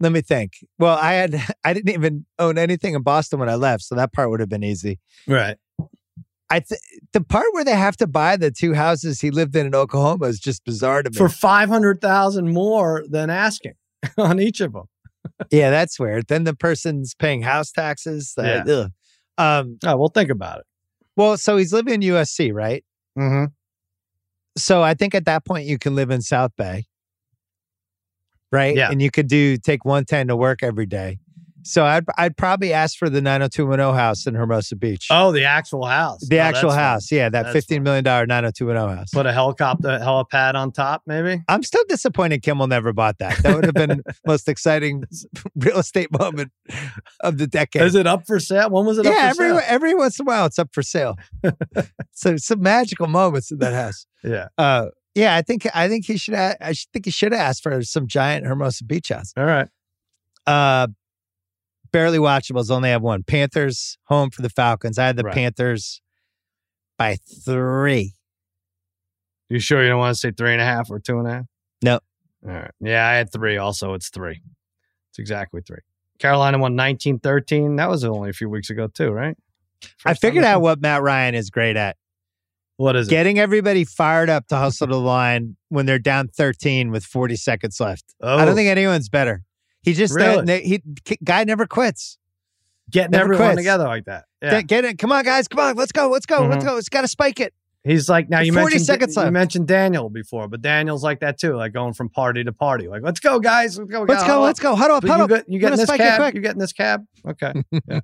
let me think. Well, I had I didn't even own anything in Boston when I left, so that part would have been easy. Right. I th- the part where they have to buy the two houses he lived in in Oklahoma is just bizarre to me. For five hundred thousand more than asking on each of them. Yeah, that's weird. Then the person's paying house taxes. Uh, yeah. Um, oh, well, think about it. Well, so he's living in U S C, right? Mm-hmm. So I think at that point you can live in South Bay, right? Yeah. And you could do take one ten to work every day. So I'd I'd probably ask for the nine oh two one oh house in Hermosa Beach. Oh, the actual house. The oh, actual house. Funny. Yeah, that that's fifteen million dollars nine oh two one oh house. Put a helicopter, helipad on top, maybe? I'm still disappointed Kimmel never bought that. That would have been the most exciting real estate moment of the decade. Is it up for sale? When was it yeah, up for every, sale? Yeah, every once in a while it's up for sale. So some magical moments in that house. Yeah. Uh, yeah, I think I think he should ha- I think he should have asked for some giant Hermosa Beach house. All right. Uh Barely watchables. Only have one. Panthers home for the Falcons. I had the right. Panthers by three. You sure you don't want to say three and a half or two and a half? No. All right. Yeah, I had three. Also, it's three. It's exactly three. Carolina won nineteen thirteen. That was only a few weeks ago too, right? First I figured out what Matt Ryan is great at. What is it? Getting everybody fired up to hustle to the line when they're down thirteen with forty seconds left. Oh. I don't think anyone's better. He just, really? uh, he guy never quits. Getting never everyone quits. together like that. Yeah. Get, get it. Come on, guys. Come on. Let's go. Let's go. Mm-hmm. Let's go. It's got to spike it. He's like, now you mentioned, seconds left. you mentioned Daniel before, but Daniel's like that too. Like going from party to party. Like, let's go, guys. Let's go. Let's go. Let's go. Huddle up. Huddle up. You get in this cab. You get in this cab. Okay. Yeah.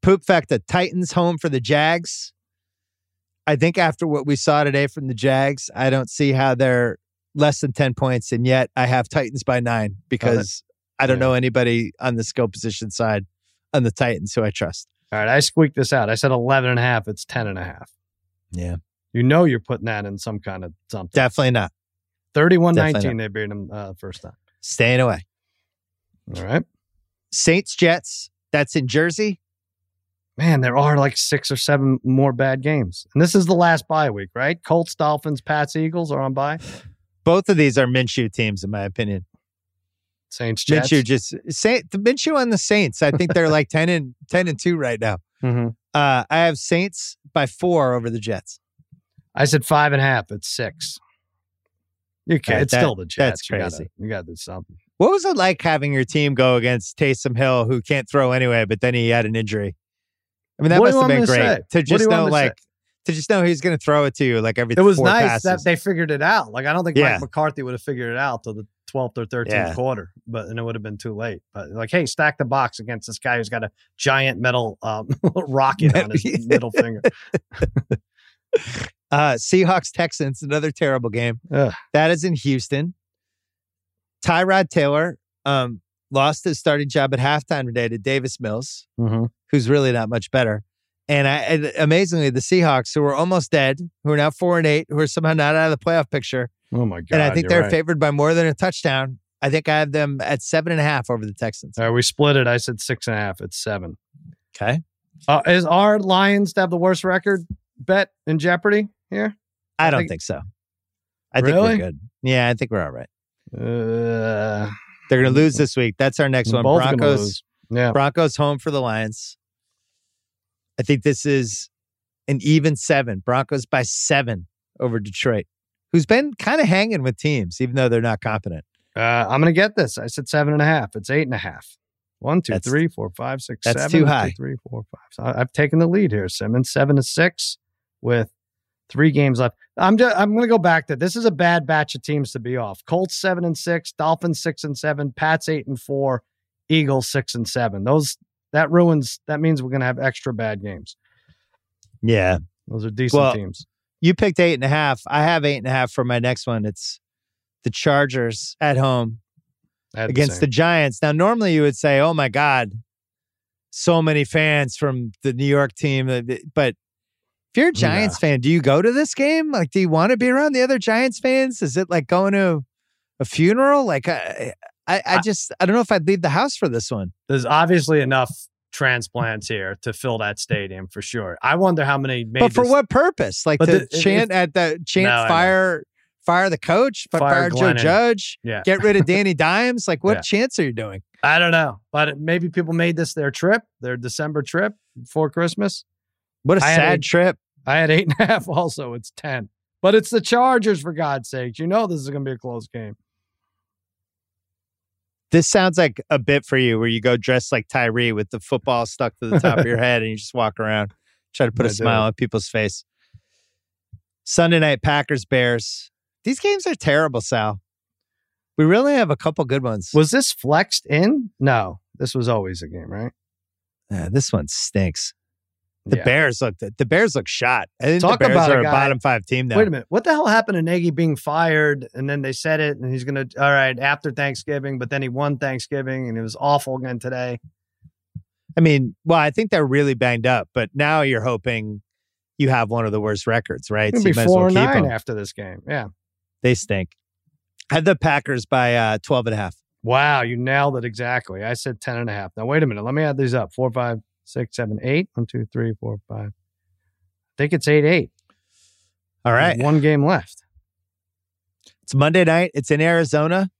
Poop factor. Titans home for the Jags. I think after what we saw today from the Jags, I don't see how they're less than ten points, and yet I have Titans by nine because oh, I don't yeah. know anybody on the skill position side on the Titans who I trust. All right, I squeaked this out. I said eleven and a half. It's ten and a half. Yeah, you know you're putting that in some kind of something. Definitely not. Thirty-one nineteen. They beat them uh, first time. Staying away. All right. Saints Jets. That's in Jersey. Man, there are like six or seven more bad games, and this is the last bye week, right? Colts, Dolphins, Pats, Eagles are on bye. Both of these are Minshew teams, in my opinion. Saints, Jets. Minshew just Saint, the Minshew on the Saints. I think they're like ten and ten and two right now. Mm-hmm. Uh, I have Saints by four over the Jets. I said five and a half. It's six. You can't. Right, it's that, still the Jets. That's crazy. You got to do something. What was it like having your team go against Taysom Hill, who can't throw anyway, but then he had an injury? I mean, that what must have been great say? to just know, like. Say? To just know he's going to throw it to you like every. It was four nice passes. That they figured it out. Like I don't think yeah. Mike McCarthy would have figured it out till the twelfth or thirteenth yeah. quarter, but and it would have been too late. But like, hey, stack the box against this guy who's got a giant metal um, rocket on his middle finger. uh, Seahawks Texans, another terrible game. Ugh. That is in Houston. Tyrod Taylor um, lost his starting job at halftime today to Davis Mills, mm-hmm. who's really not much better. And, I, and amazingly, the Seahawks, who were almost dead, who are now four and eight, who are somehow not out of the playoff picture. Oh my God! And I think they're right. favored by more than a touchdown. I think I have them at seven and a half over the Texans. All right, we split it. I said six and a half. It's seven. Okay. Uh, is our Lions to have the worst record bet in jeopardy here? I, I don't think, think so. I really? think we're good. Yeah, I think we're all right. Uh, They're going to lose this week. That's our next one. Broncos. Yeah. Broncos home for the Lions. I think this is an even seven. Broncos by seven over Detroit, who's been kind of hanging with teams, even though they're not competent. Uh, I'm going to get this. I said seven and a half. It's eight and a half. One, two, that's, three, four, five, six, that's seven. That's too high. Two, three, four, five. So I've taken the lead here, Simmons. Seven to six with three games left. I'm just, I'm going to go back to this is a bad batch of teams to be off. Colts seven and six, Dolphins six and seven, Pats eight and four, Eagles six and seven. Those that ruins. That means we're going to have extra bad games. Yeah, those are decent well, teams. You picked eight and a half. I have eight and a half for my next one. It's the Chargers at home against the Giants. Now, normally you would say, "Oh my God, so many fans from the New York team," but if you're a Giants yeah. fan, do you go to this game? Like, do you want to be around the other Giants fans? Is it like going to a funeral? Like, I, I, I just, I don't know if I'd leave the house for this one. There's obviously enough transplants here to fill that stadium for sure. I wonder how many. Made but for this... what purpose? Like but to the, chant it, at the chant no, fire, fire the coach, fire, fire Joe Judge, yeah. get rid of Danny Dimes. Like, what yeah. chants are you doing? I don't know, but it, maybe people made this their trip, their December trip before Christmas. What a I sad trip. I had eight and a half also. It's ten. But it's the Chargers, for God's sake. You know this is going to be a close game. This sounds like a bit for you where you go dressed like Tyree with the football stuck to the top of your head and you just walk around, try to put I a do. smile on people's face. Sunday night, Packers, Bears. These games are terrible, Sal. We really have a couple good ones. Was this flexed in? No. This was always a game, right? Yeah, this one stinks. The yeah. Bears look the Bears look shot. I think Talk the Bears about are a, guy, a bottom five team now. Wait a minute. What the hell happened to Nagy being fired? And then they said it and he's going to, all right, after Thanksgiving, but then he won Thanksgiving and it was awful again today. I mean, well, I think they're really banged up, but now you're hoping you have one of the worst records, right? It'll so be you might four as well keep nine them. After this game. Yeah. They stink. I had the Packers by uh, twelve and a half. Wow. You nailed it. Exactly. I said ten and a half. Now, wait a minute. Let me add these up. Four, five. Six, seven, eight. One, two, three, four, five. I think it's eight, eight. All right. One game left. It's Monday night. It's in Arizona.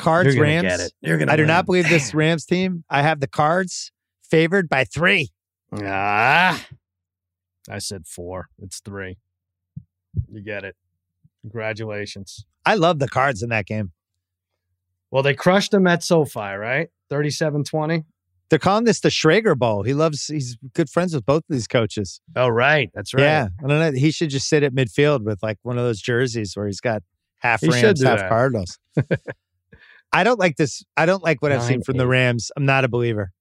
Cards, You're Rams. Get it. You're gonna I win. do not believe this Rams team. I have the Cards favored by three. Ah, I said four. It's three. You get it. Congratulations. I love the Cards in that game. Well, they crushed them at SoFi, right? thirty-seven twenty. They're calling this the Schrager Bowl. He loves, he's good friends with both of these coaches. Oh, right. That's right. Yeah. I don't know. He should just sit at midfield with like one of those jerseys where he's got half he Rams, half that. Cardinals. I don't like this. I don't like what Nine, I've seen from eight. the Rams. I'm not a believer.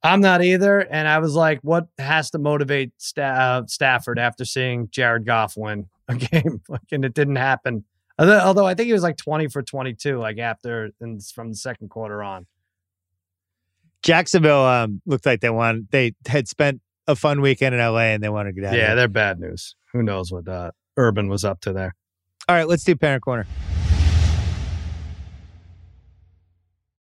I'm not either. And I was like, what has to motivate Sta- uh, Stafford after seeing Jared Goff win a game? Like, and it didn't happen. Although, although I think he was like twenty for twenty-two, like after and from the second quarter on. Jacksonville um, looked like they won. They had spent a fun weekend in L A and they wanted to get out. Yeah, of they're bad news. Who knows what uh, Urban was up to there. All right, let's do Parent Corner.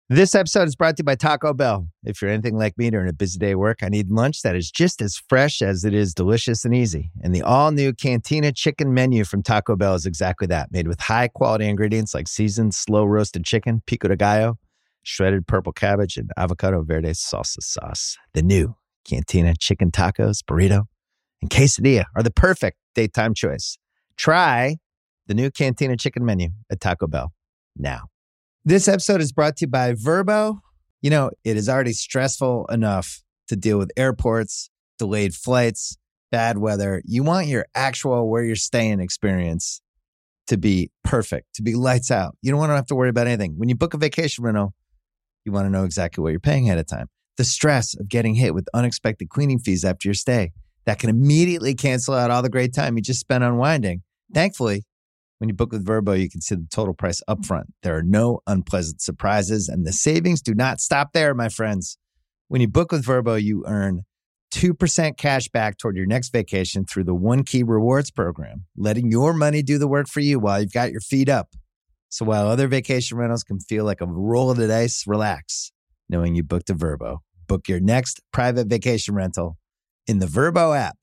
This episode is brought to you by Taco Bell. If you're anything like me during a busy day at work, I need lunch that is just as fresh as it is delicious and easy. And the all-new Cantina Chicken Menu from Taco Bell is exactly that, made with high-quality ingredients like seasoned, slow-roasted chicken, pico de gallo, shredded purple cabbage, and avocado verde salsa sauce. The new Cantina chicken tacos, burrito, and quesadilla are the perfect daytime choice. Try the new Cantina chicken menu at Taco Bell now. This episode is brought to you by Vrbo. You know, it is already stressful enough to deal with airports, delayed flights, bad weather. You want your actual where you're staying experience to be perfect, to be lights out. You don't want to have to worry about anything. When you book a vacation rental, you want to know exactly what you're paying ahead of time. The stress of getting hit with unexpected cleaning fees after your stay that can immediately cancel out all the great time you just spent unwinding. Thankfully, when you book with Vrbo, you can see the total price upfront. There are no unpleasant surprises, and the savings do not stop there, my friends. When you book with Vrbo, you earn two percent cash back toward your next vacation through the One Key Rewards program, letting your money do the work for you while you've got your feet up. So while other vacation rentals can feel like a roll of the dice, relax knowing you booked a Vrbo. Book your next private vacation rental in the Vrbo app.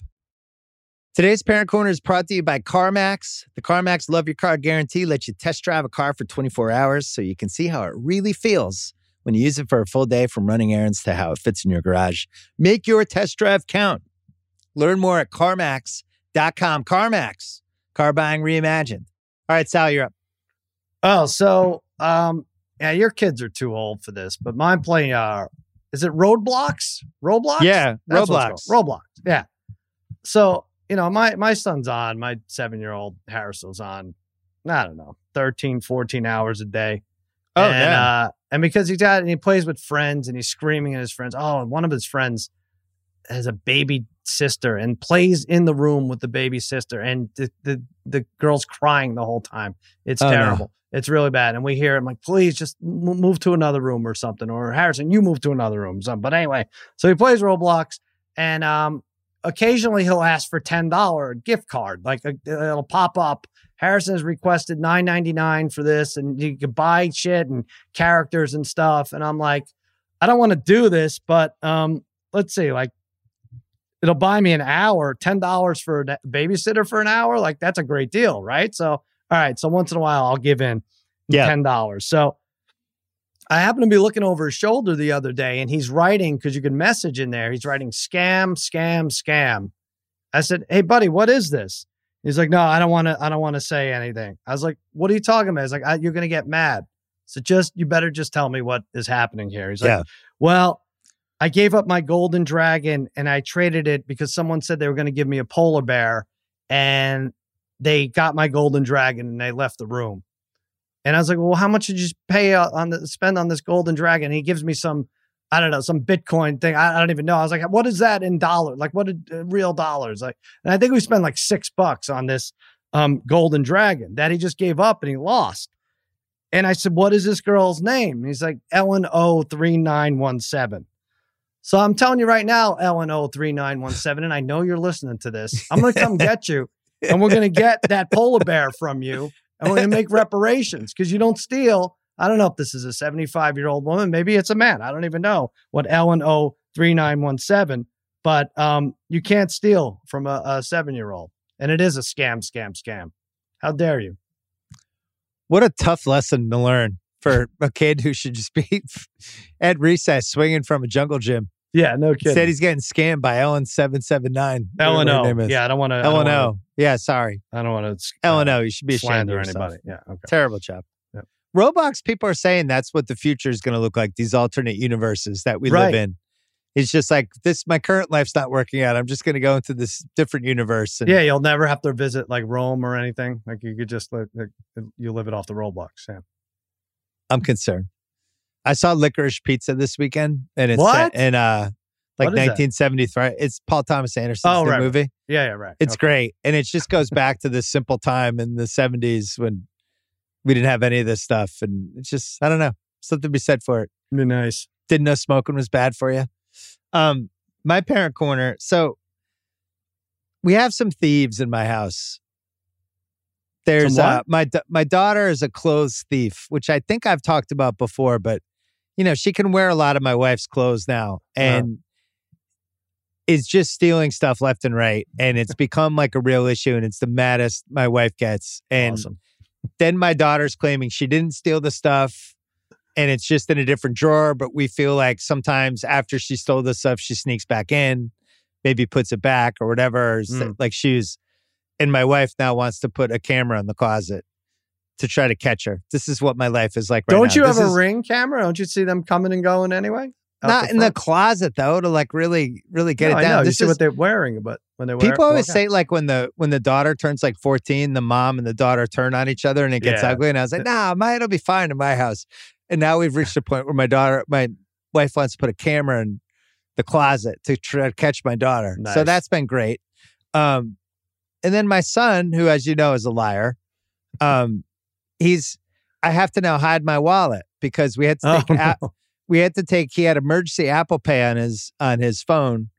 Today's Parent Corner is brought to you by CarMax. The CarMax Love Your Car Guarantee lets you test drive a car for twenty-four hours so you can see how it really feels when you use it for a full day, from running errands to how it fits in your garage. Make your test drive count. Learn more at CarMax dot com. CarMax, car buying reimagined. All right, Sal, you're up. Oh, so, um, yeah, your kids are too old for this, but mine playing, uh, is it Roadblocks? Roblox? Yeah, That's Roblox. Roblox, yeah. So, you know, my, my son's on, my seven-year-old Harrison's on, I don't know, thirteen, fourteen hours a day. Oh, and, yeah. Uh, and because he's out and he plays with friends and he's screaming at his friends. Oh, and one of his friends has a baby sister and plays in the room with the baby sister. And the the, the girl's crying the whole time. It's oh, terrible. No. It's really bad. And we hear him like, please just m- move to another room or something. Or Harrison, you move to another room. Something. But anyway, so he plays Roblox and, um, occasionally he'll ask for ten dollars gift card. Like uh, it'll pop up. Harrison has requested nine ninety-nine for this, and you can buy shit and characters and stuff. And I'm like, I don't want to do this, but um, let's see. Like, it'll buy me an hour, ten dollars for a babysitter for an hour. Like, that's a great deal, right? So, all right. So once in a while, I'll give in yeah. ten dollars. So I happen to be looking over his shoulder the other day, and he's writing, because you can message in there. He's writing scam, scam, scam. I said, hey, buddy, what is this? He's like, no, I don't want to, I don't want to say anything. I was like, what are you talking about? He's like, I, you're going to get mad. So just, you better just tell me what is happening here. He's like, yeah. well, I gave up my golden dragon and I traded it because someone said they were going to give me a polar bear, and they got my golden dragon and they left the room. And I was like, well, how much did you pay on the spend on this golden dragon? And he gives me some, I don't know, some Bitcoin thing. I, I don't even know. I was like, what is that in dollars? Like, what did uh, real dollars? Like, and I think we spent like six bucks on this um, golden dragon that he just gave up and he lost. And I said, what is this girl's name? And he's like, Ellen O three nine one seven. So I'm telling you right now, Ellen O three nine one seven, and I know you're listening to this, I'm going to come get you, and we're going to get that polar bear from you. And we're going to make reparations because you don't steal. I don't know if this is a seventy-five-year-old woman. Maybe it's a man. I don't even know what Ellen O three nine one seven, but um, you can't steal from a, a seven-year-old. And it is a scam, scam, scam. How dare you? What a tough lesson to learn for a kid who should just be at recess swinging from a jungle gym. Yeah, no kidding. Said he's getting scammed by Ellen seven seven nine. Ellen O. Yeah, I don't want to. Ellen O. Yeah, sorry. I don't want to. Ellen O. You should be ashamed of yourself. Yeah, okay. Terrible job. Yeah. Roblox people are saying that's what the future is going to look like. These alternate universes that we right. live in. It's just like this. My current life's not working out. I'm just going to go into this different universe. And, yeah, you'll never have to visit like Rome or anything. Like you could just live. Like, you live it off the Roblox. Yeah. I'm concerned. I saw Licorice Pizza this weekend, and it's set in uh, like nineteen seventy-three. That? It's Paul Thomas Anderson's oh, right, movie. Right. Yeah, yeah, right. It's okay. Great, and it just goes back to this simple time in the seventies when we didn't have any of this stuff, and it's just, I don't know, something to be said for it. Be nice. Didn't know smoking was bad for you. Um, my Parent Corner. So we have some thieves in my house. There's uh, my my daughter is a clothes thief, which I think I've talked about before, but. You know, she can wear a lot of my wife's clothes now and wow. is just stealing stuff left and right. And it's become like a real issue, and it's the maddest my wife gets. And awesome. Then my daughter's claiming she didn't steal the stuff and it's just in a different drawer. But we feel like sometimes after she stole the stuff, she sneaks back in, maybe puts it back or whatever. Mm. Like shoes. And my wife now wants to put a camera in the closet to try to catch her. This is what my life is like right now. Don't you have a Ring camera? Don't you see them coming and going anyway? Not in the closet though, to like really, really get it down. This is what they're wearing, but when they wear people always say like when the when the daughter turns like fourteen, the mom and the daughter turn on each other and it gets ugly. And I was like, nah, my it'll be fine in my house. And now we've reached a point where my daughter, my wife wants to put a camera in the closet to try to catch my daughter. Nice. So that's been great. Um, and then my son, who as you know is a liar, um. He's, I have to now hide my wallet because we had to take, oh, no. app, we had to take, he had emergency Apple Pay on his, on his phone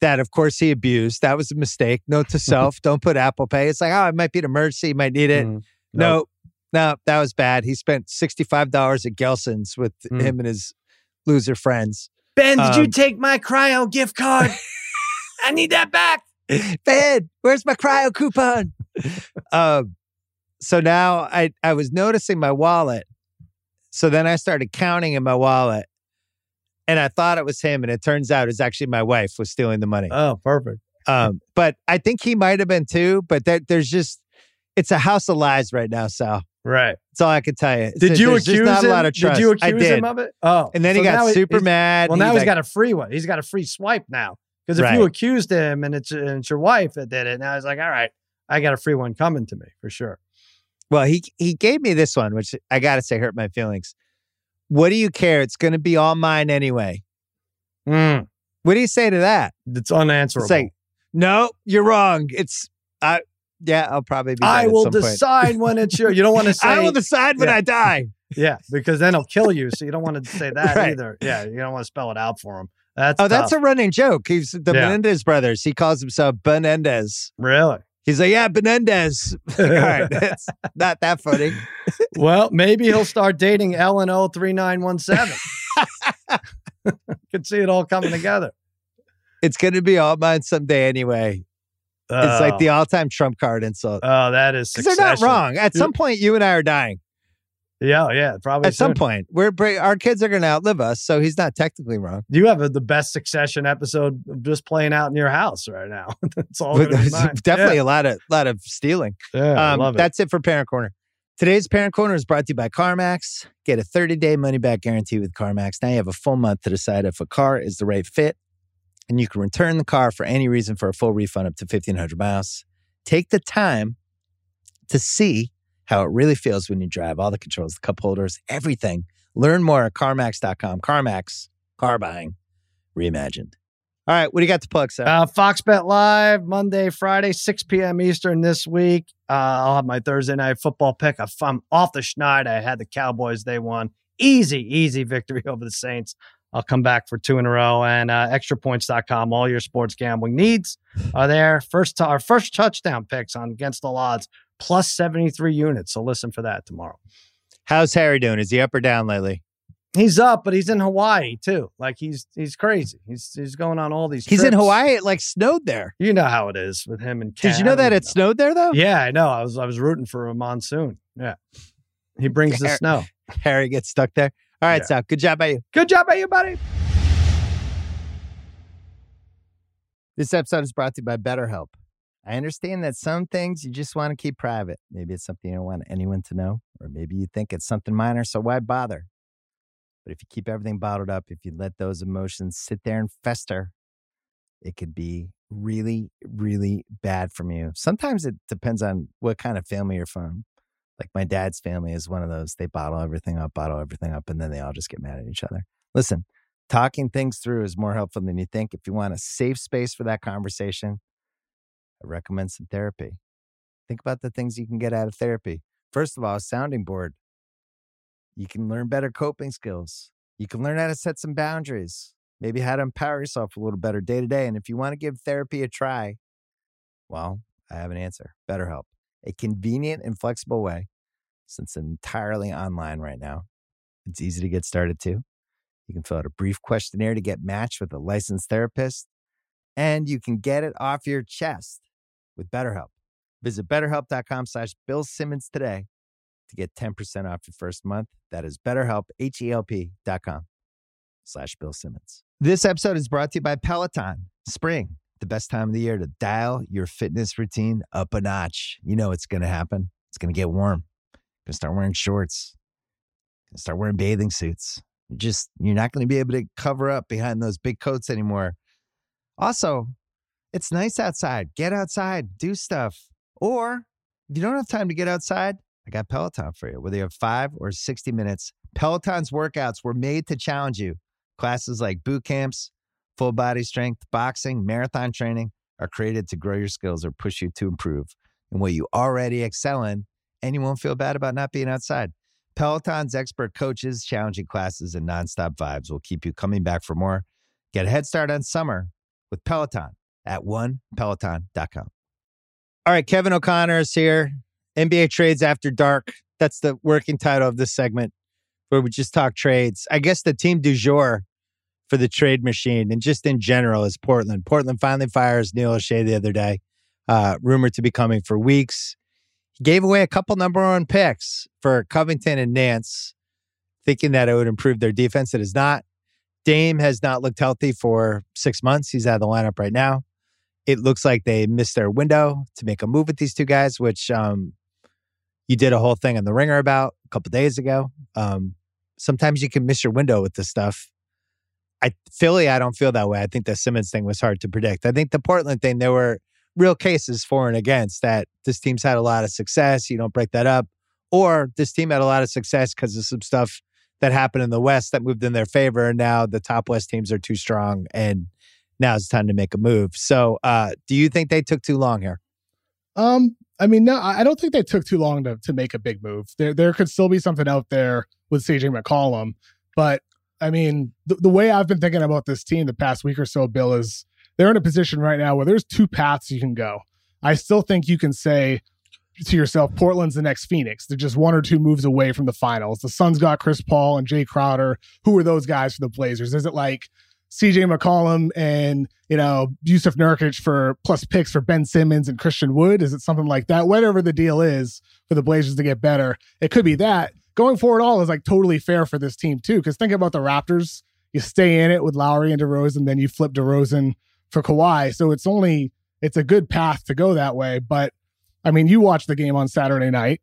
that of course he abused. That was a mistake. Note to self, don't put Apple Pay. It's like, oh, it might be an emergency. You might need it. Mm, no, nope. no, that was bad. He spent sixty-five dollars at Gelson's with mm. him and his loser friends. Ben, um, did you take my cryo gift card? I need that back. Ben, where's my cryo coupon? um, so now I, I was noticing my wallet. So then I started counting in my wallet and I thought it was him. And it turns out it's actually my wife was stealing the money. Oh, perfect. Um, but I think he might've been too, but there, there's just, it's a house of lies right now, Sal. Right. That's all I can tell you. Did you accuse him? Did you accuse him of it? Oh. And then he got super mad. Well, now he's got a free one. He's got a free swipe now. Because if you accused him and it's, and it's your wife that did it, now he's like, all right, I got a free one coming to me for sure. Well, he he gave me this one, which I got to say hurt my feelings. What do you care? It's going to be all mine anyway. Mm. What do you say to that? It's unanswerable. It's like, no, you're wrong. It's... I. Yeah, I'll probably be. I will decide when it's your. You don't want to say. I will decide when yeah. I die. Yeah, because then he'll kill you. So you don't want to say that right. either. Yeah, you don't want to spell it out for him. That's oh, tough. That's a running joke. He's the yeah. Menendez brothers. He calls himself Benendez. Really? He's like, yeah, Benendez. Like, all right, that's not that funny. Well, maybe he'll start dating Ellen oh three nine one seven. Can see it all coming together. It's going to be all mine someday, anyway. It's like the all-time Trump card insult. Oh, that is Succession. They're not wrong. At some point, you and I are dying. Yeah, yeah, probably. At soon. some point, we're our kids are going to outlive us, so he's not technically wrong. You have a, the best Succession episode just playing out in your house right now. That's all. Definitely yeah. a lot of lot of stealing. Yeah, um, I love it. That's it for Parent Corner. Today's Parent Corner is brought to you by CarMax. Get a thirty-day money-back guarantee with CarMax. Now you have a full month to decide if a car is the right fit. And you can return the car for any reason for a full refund up to fifteen hundred miles. Take the time to see how it really feels when you drive. All the controls, the cup holders, everything. Learn more at CarMax dot com. CarMax, car buying, reimagined. All right, what do you got to plug, Seth? Uh, Fox Bet Live, Monday, Friday, six p.m. Eastern this week. Uh, I'll have my Thursday night football pick. I'm off the schneid. I had the Cowboys. They won. Easy, easy victory over the Saints. I'll come back for two in a row. And uh, extra points dot com, all your sports gambling needs are there. First, t- our first touchdown picks on Against All Odds, plus seventy-three units. So listen for that tomorrow. How's Harry doing? Is he up or down lately? He's up, but he's in Hawaii too. Like he's he's crazy. He's he's going on all these. He's trips. in Hawaii. It like snowed there. You know how it is with him and Cam. Did you know that it know. snowed there though? Yeah, I know. I was I was rooting for a monsoon. Yeah, he brings Harry, the snow. Harry gets stuck there. All right, yeah. Sal. Good job by you. Good job by you, buddy. This episode is brought to you by BetterHelp. I understand that some things you just want to keep private. Maybe it's something you don't want anyone to know, or maybe you think it's something minor, so why bother? But if you keep everything bottled up, if you let those emotions sit there and fester, it could be really, really bad for you. Sometimes it depends on what kind of family you're from. Like my dad's family is one of those. They bottle everything up, bottle everything up, and then they all just get mad at each other. Listen, talking things through is more helpful than you think. If you want a safe space for that conversation, I recommend some therapy. Think about the things you can get out of therapy. First of all, a sounding board. You can learn better coping skills. You can learn how to set some boundaries, maybe how to empower yourself a little better day to day. And if you want to give therapy a try, well, I have an answer. BetterHelp. A convenient and flexible way. Since entirely online right now, it's easy to get started too. You can fill out a brief questionnaire to get matched with a licensed therapist, and you can get it off your chest with BetterHelp. Visit BetterHelp.com slash Bill Simmons today to get ten percent off your first month. That is BetterHelp, H E L P dot com slash Bill Simmons. This episode is brought to you by Peloton. Spring, the best time of the year to dial your fitness routine up a notch. You know it's going to happen. It's going to get warm. Gonna start wearing shorts. Gonna start wearing bathing suits. You're just you're not gonna be able to cover up behind those big coats anymore. Also, it's nice outside. Get outside, do stuff. Or if you don't have time to get outside, I got Peloton for you. Whether you have five or sixty minutes, Peloton's workouts were made to challenge you. Classes like boot camps, full body strength, boxing, marathon training are created to grow your skills or push you to improve in what you already excel in. And you won't feel bad about not being outside. Peloton's expert coaches, challenging classes, and nonstop vibes will keep you coming back for more. Get a head start on summer with Peloton at one peloton dot com. All right, Kevin O'Connor is here. N B A Trades After Dark. That's the working title of this segment where we just talk trades. I guess the team du jour for the trade machine and just in general is Portland. Portland finally fires Neil O'Shea the other day, uh, rumored to be coming for weeks. He gave away a couple number one picks for Covington and Nance, thinking that it would improve their defense. It has not. Dame has not looked healthy for six months. He's out of the lineup right now. It looks like they missed their window to make a move with these two guys, which um, you did a whole thing on The Ringer about a couple days ago. Um, sometimes you can miss your window with this stuff. I Philly, I don't feel that way. I think the Simmons thing was hard to predict. I think the Portland thing, there were real cases for and against that. This team's had a lot of success. You don't break that up. Or this team had a lot of success because of some stuff that happened in the West that moved in their favor. And now the top West teams are too strong and now it's time to make a move. So uh, do you think they took too long here? Um, I mean, no, I don't think they took too long to to make a big move. There there could still be something out there with C J McCollum. But, I mean, th- the way I've been thinking about this team the past week or so, Bill, is they're in a position right now where there's two paths you can go. I still think you can say to yourself, Portland's the next Phoenix. They're just one or two moves away from the finals. The Suns got Chris Paul and Jay Crowder. Who are those guys for the Blazers? Is it like C J McCollum and, you know, Yusuf Nurkic for plus picks for Ben Simmons and Christian Wood? Is it something like that? Whatever the deal is for the Blazers to get better, it could be that. Going forward all is like totally fair for this team too, because think about the Raptors. You stay in it with Lowry and DeRozan, then you flip DeRozan for Kawhi. So it's only, it's a good path to go that way. But I mean, you watched the game on Saturday night.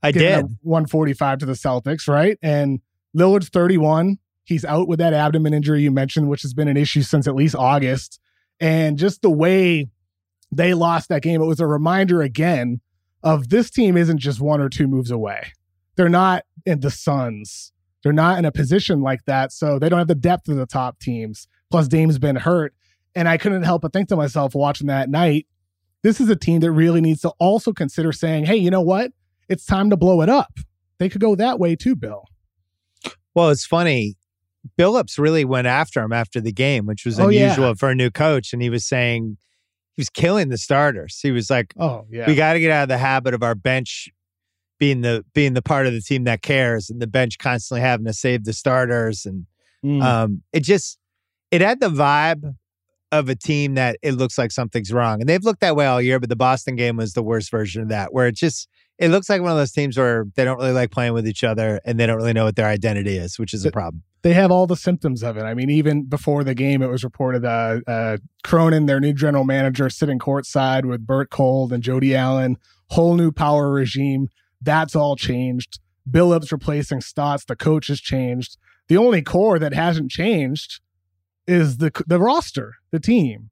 I did. one forty-five to the Celtics, right? And Lillard's thirty-one. He's out with that abdomen injury you mentioned, which has been an issue since at least August. And just the way they lost that game, it was a reminder again of this team isn't just one or two moves away. They're not in the Suns. They're not in a position like that. So they don't have the depth of the top teams. Plus Dame's been hurt. And I couldn't help but think to myself watching that night, this is a team that really needs to also consider saying, hey, you know what? It's time to blow it up. They could go that way too, Bill. Well, it's funny. Billups really went after him after the game, which was oh, unusual yeah. for a new coach. And he was saying he was killing the starters. He was like, "Oh, yeah, we got to get out of the habit of our bench being the being the part of the team that cares, and the bench constantly having to save the starters." And mm. um, it just it had the vibe of a team that it looks like something's wrong, and they've looked that way all year. But the Boston game was the worst version of that, where it just. It looks like one of those teams where they don't really like playing with each other and they don't really know what their identity is, which is a problem. They have all the symptoms of it. I mean, even before the game, it was reported uh, uh, Cronin, their new general manager, sitting courtside with Bert Cold and Jody Allen, whole new power regime. That's all changed. Billups replacing Stotts. The coach has changed. The only core that hasn't changed is the the roster, the team.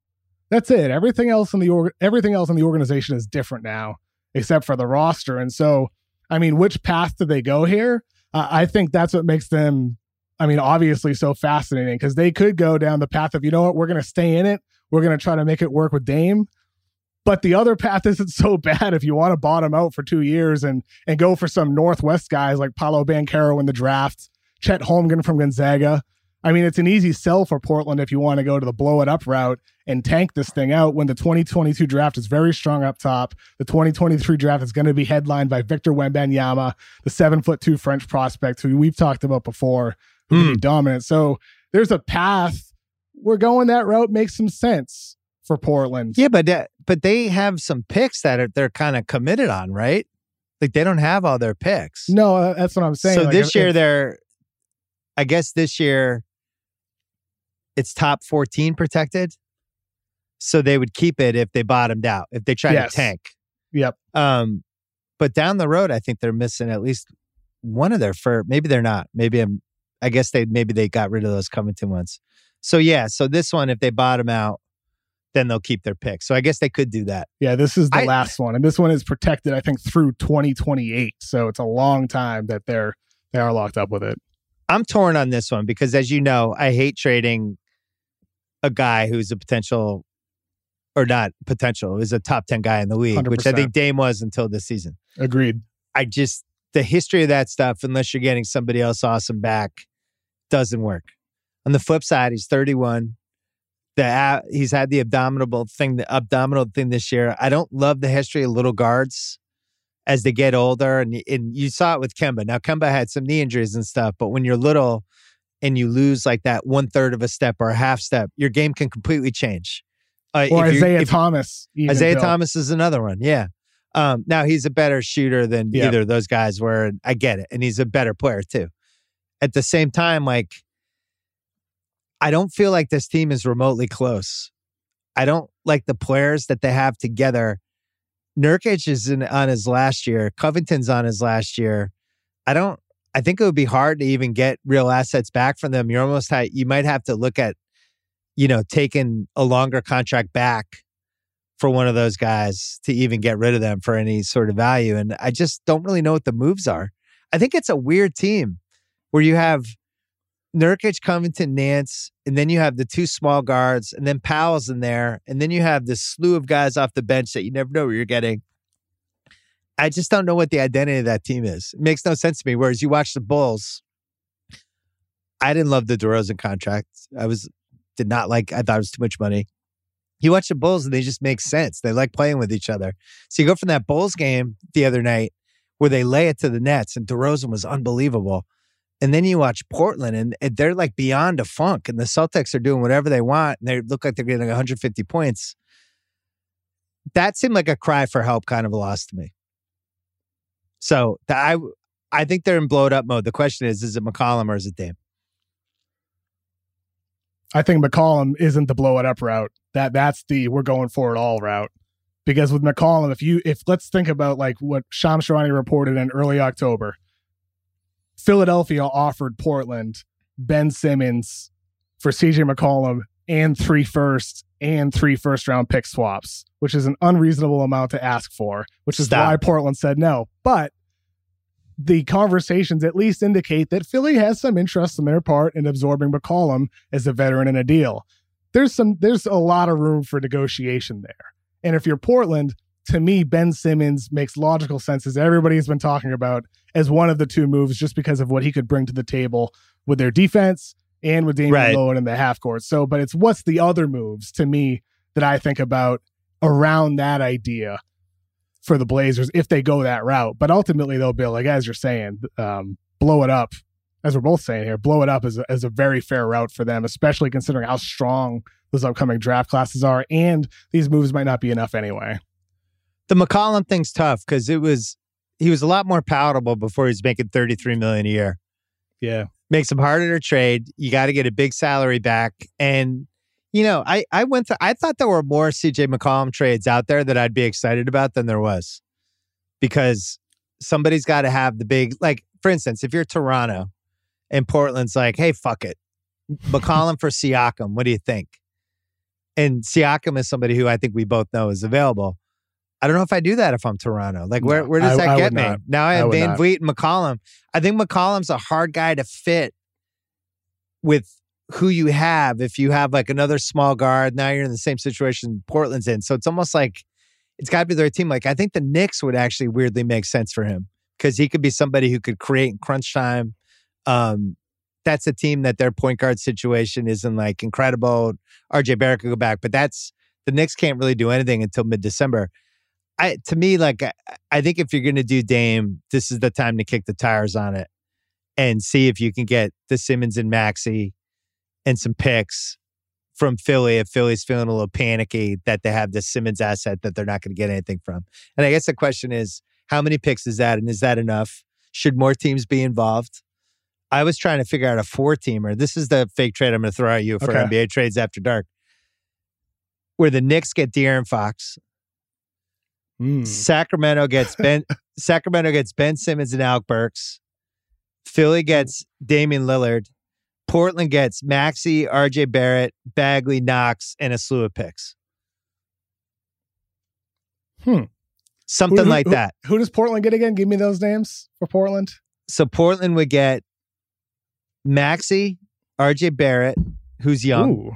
That's it. Everything else in the org- everything else in the organization is different now, except for the roster. And so, I mean, which path do they go here? Uh, I think that's what makes them, I mean, obviously so fascinating, because they could go down the path of, you know what, we're going to stay in it. We're going to try to make it work with Dame. But the other path isn't so bad if you want to bottom out for two years and and go for some Northwest guys like Paolo Banchero in the draft, Chet Holmgren from Gonzaga. I mean, it's an easy sell for Portland if you want to go to the blow it up route and tank this thing out when the twenty twenty-two draft is very strong up top. The twenty twenty-three draft is going to be headlined by Victor Wembanyama, the seven foot two French prospect who we've talked about before, who mm. be dominant. So there's a path. We're going that route makes some sense for Portland. Yeah, but uh, but they have some picks that are, they're kind of committed on, right? Like they don't have all their picks. No, uh, that's what I'm saying. So like, this if, year, if, they're, I guess this year, it's top fourteen protected. So they would keep it if they bottomed out, if they tried yes. to tank. Yep. Um, but down the road, I think they're missing at least one of their first, maybe they're not. Maybe I'm, I guess they, maybe they got rid of those Covington ones. So yeah. So this one, if they bottom out, then they'll keep their pick. So I guess they could do that. Yeah. This is the I, last one. And this one is protected, I think, through twenty twenty-eight. So it's a long time that they're, they are locked up with it. I'm torn on this one because, as you know, I hate trading a guy who's a potential, or not potential, is a top ten guy in the league, one hundred percent. Which I think Dame was until this season. Agreed. I just, the history of that stuff, unless you're getting somebody else awesome back, doesn't work. On the flip side, he's thirty-one. The uh, He's had the abdominal thing, the abdominal thing this year. I don't love the history of little guards as they get older. And, and you saw it with Kemba. Now, Kemba had some knee injuries and stuff, but when you're little, and you lose like that one third of a step or a half step, your game can completely change. Uh, or if Isaiah if, Thomas. Even, Isaiah Bill. Thomas is another one. Yeah. Um, now he's a better shooter than yeah. either of those guys were. And I get it. And he's a better player too. At the same time, like, I don't feel like this team is remotely close. I don't like the players that they have together. Nurkic is in, on his last year. Covington's on his last year. I don't, I think it would be hard to even get real assets back from them. You're almost, high, you might have to look at, you know, taking a longer contract back for one of those guys to even get rid of them for any sort of value. And I just don't really know what the moves are. I think it's a weird team where you have Nurkic, Covington, Nance, and then you have the two small guards, and then Powell's in there, and then you have this slew of guys off the bench that you never know what you're getting. I just don't know what the identity of that team is. It makes no sense to me. Whereas you watch the Bulls, I didn't love the DeRozan contract. I was did not like, I thought it was too much money. You watch the Bulls and they just make sense. They like playing with each other. So you go from that Bulls game the other night where they lay it to the Nets and DeRozan was unbelievable. And then you watch Portland and, and they're like beyond a funk and the Celtics are doing whatever they want and they look like they're getting like one hundred fifty points. That seemed like a cry for help kind of a loss to me. So the, I I think they're in blowed up mode. The question is, is it McCollum or is it Dame? I think McCollum isn't the blow it up route. That that's the we're going for it all route. Because with McCollum, if you if let's think about like what Shams Charania reported in early October, Philadelphia offered Portland Ben Simmons for C J McCollum and three firsts and three first round pick swaps, which is an unreasonable amount to ask for, which is Stop. why Portland said no. But the conversations at least indicate that Philly has some interest on their part in absorbing McCollum as a veteran in a deal. There's some, there's a lot of room for negotiation there. And if you're Portland, to me, Ben Simmons makes logical sense, as everybody's been talking about, as one of the two moves, just because of what he could bring to the table with their defense and with Damian right. Lillard in the half court. So, but it's what's the other moves to me that I think about around that idea for the Blazers if they go that route. But ultimately, though, Bill, like as you're saying, um, blow it up, as we're both saying here, blow it up is a, is a very fair route for them, especially considering how strong those upcoming draft classes are. And these moves might not be enough anyway. The McCollum thing's tough because it was he was a lot more palatable before he's making thirty-three million dollars a year. Yeah. Makes him harder to trade. You got to get a big salary back. And, you know, I, I went to, I thought there were more C J McCollum trades out there that I'd be excited about than there was, because somebody's got to have the big, like, for instance, if you're Toronto and Portland's like, hey, fuck it. McCollum for Siakam. What do you think? And Siakam is somebody who I think we both know is available. I don't know if I do that if I'm Toronto. Like, where, where does I, that I get me? Not. Now I have I Van Vliet and McCollum. I think McCollum's a hard guy to fit with who you have. If you have like another small guard, now you're in the same situation Portland's in. So it's almost like it's got to be their team. Like, I think the Knicks would actually weirdly make sense for him because he could be somebody who could create in crunch time. Um, that's a team that their point guard situation isn't like incredible. R J Barrett could go back, but that's the Knicks can't really do anything until mid-December. I, to me, like, I, I think if you're going to do Dame, this is the time to kick the tires on it and see if you can get the Simmons and Maxey and some picks from Philly if Philly's feeling a little panicky that they have the Simmons asset that they're not going to get anything from. And I guess the question is, how many picks is that? And is that enough? Should more teams be involved? I was trying to figure out a four-teamer. This is the fake trade I'm going to throw at you for okay. N B A Trades After Dark, where the Knicks get De'Aaron Fox. Mm. Sacramento gets Ben Sacramento gets Ben Simmons and Alec Burks. Philly gets Damian Lillard. Portland gets Maxey, R J Barrett, Bagley, Knox, and a slew of picks. Hmm. Something who, who, like that. Who, who does Portland get again? Give me those names for Portland. So Portland would get Maxey, R J Barrett, who's young, Ooh.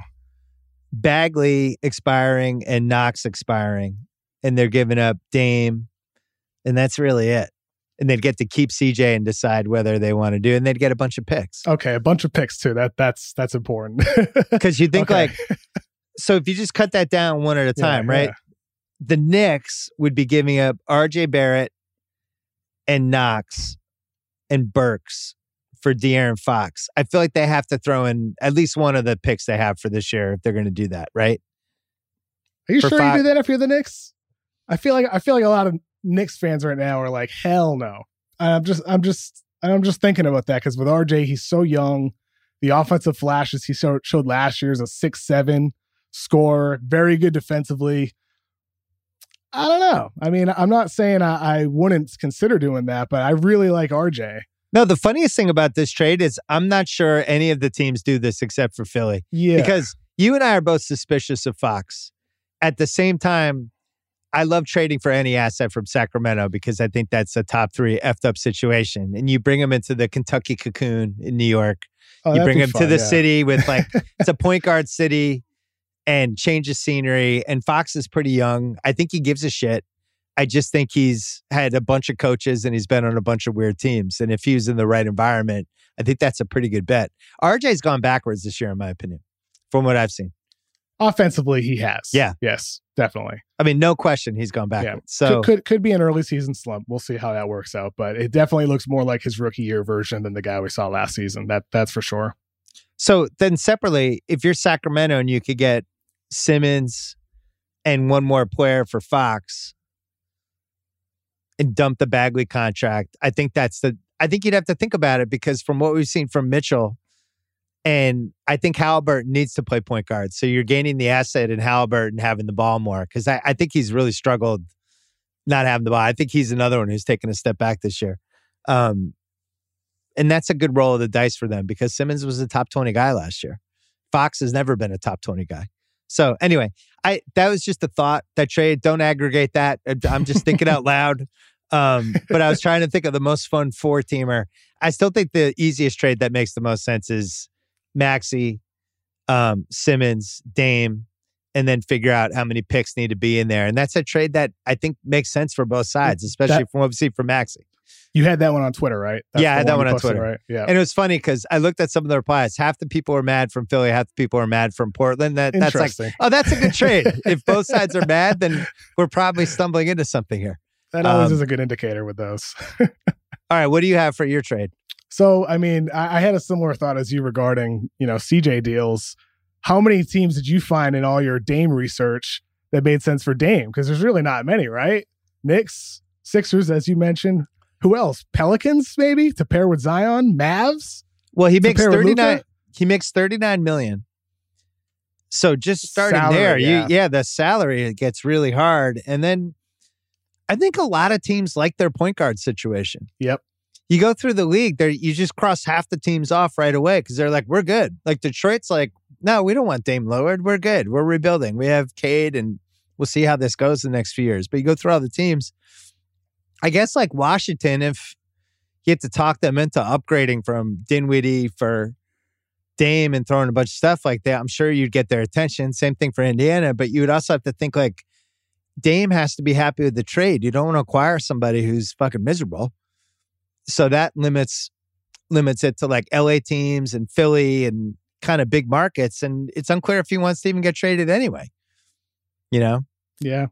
Bagley expiring, and Knox expiring. And they're giving up Dame, and that's really it. And they'd get to keep C J and decide whether they want to do, and they'd get a bunch of picks. Okay, a bunch of picks too. That that's that's important because you think okay. like so. If you just cut that down one at a time, yeah, right? Yeah. The Knicks would be giving up R J Barrett and Knox and Burks for De'Aaron Fox. I feel like they have to throw in at least one of the picks they have for this year if they're going to do that, right? Are you for sure Fox? You do that if you're the Knicks? I feel like I feel like a lot of Knicks fans right now are like, hell no. I'm just I'm just I'm just thinking about that because with R J, he's so young. The offensive flashes he showed last year is a six seven scorer, very good defensively. I don't know. I mean, I'm not saying I, I wouldn't consider doing that, but I really like R J. No, the funniest thing about this trade is I'm not sure any of the teams do this except for Philly. Yeah. Because you and I are both suspicious of Fox. At the same time, I love trading for any asset from Sacramento because I think that's a top three effed up situation. And you bring them into the Kentucky cocoon in New York. Oh, you bring him fun, to the yeah. city with like, it's a point guard city and change of scenery. And Fox is pretty young. I think he gives a shit. I just think he's had a bunch of coaches and he's been on a bunch of weird teams. And if he was in the right environment, I think that's a pretty good bet. R J's gone backwards this year, in my opinion, from what I've seen. Offensively, he has. Yeah. Yes, definitely. I mean, no question he's gone backwards. Yeah. So could, could could be an early season slump. We'll see how that works out. But it definitely looks more like his rookie year version than the guy we saw last season. That That's for sure. So then separately, if you're Sacramento and you could get Simmons and one more player for Fox and dump the Bagley contract, I think that's the... I think you'd have to think about it because from what we've seen from Mitchell... And I think Halliburton needs to play point guard. So you're gaining the asset in Halliburton having the ball more. Because I, I think he's really struggled not having the ball. I think he's another one who's taken a step back this year. Um, and that's a good roll of the dice for them because Simmons was a top twenty guy last year. Fox has never been a top twenty guy. So anyway, I that was just a thought, that trade. Don't aggregate that. I'm just thinking out loud. Um, but I was trying to think of the most fun four-teamer. I still think the easiest trade that makes the most sense is Maxey, um, Simmons, Dame, and then figure out how many picks need to be in there. And that's a trade that I think makes sense for both sides, especially that, from what we see for Maxey. You had that one on Twitter, right? That's yeah, I had that one, one on Twitter. Right? Yeah. And it was funny because I looked at some of the replies. Half the people are mad from Philly, half the people are mad from Portland. That, that's like, oh, that's a good trade. If both sides are mad, then we're probably stumbling into something here. That always um, is a good indicator with those. All right, what do you have for your trade? So, I mean, I, I had a similar thought as you regarding, you know, C J deals. How many teams did you find in all your Dame research that made sense for Dame? Because there's really not many, right? Knicks, Sixers, as you mentioned. Who else? Pelicans, maybe, to pair with Zion? Mavs? Well, he makes thirty-nine. He makes thirty-nine million dollars. So just starting salary, there, yeah. You, yeah, the salary, it gets really hard. And then I think a lot of teams like their point guard situation. Yep. You go through the league, there you just cross half the teams off right away because they're like, we're good. Like Detroit's like, no, we don't want Dame Lillard. We're good. We're rebuilding. We have Cade, and we'll see how this goes in the next few years. But you go through all the teams. I guess like Washington, if you have to talk them into upgrading from Dinwiddie for Dame and throwing a bunch of stuff like that, I'm sure you'd get their attention. Same thing for Indiana, but you would also have to think like Dame has to be happy with the trade. You don't want to acquire somebody who's fucking miserable. So that limits limits it to like L A teams and Philly and kind of big markets. And it's unclear if he wants to even get traded anyway, you know? Yeah.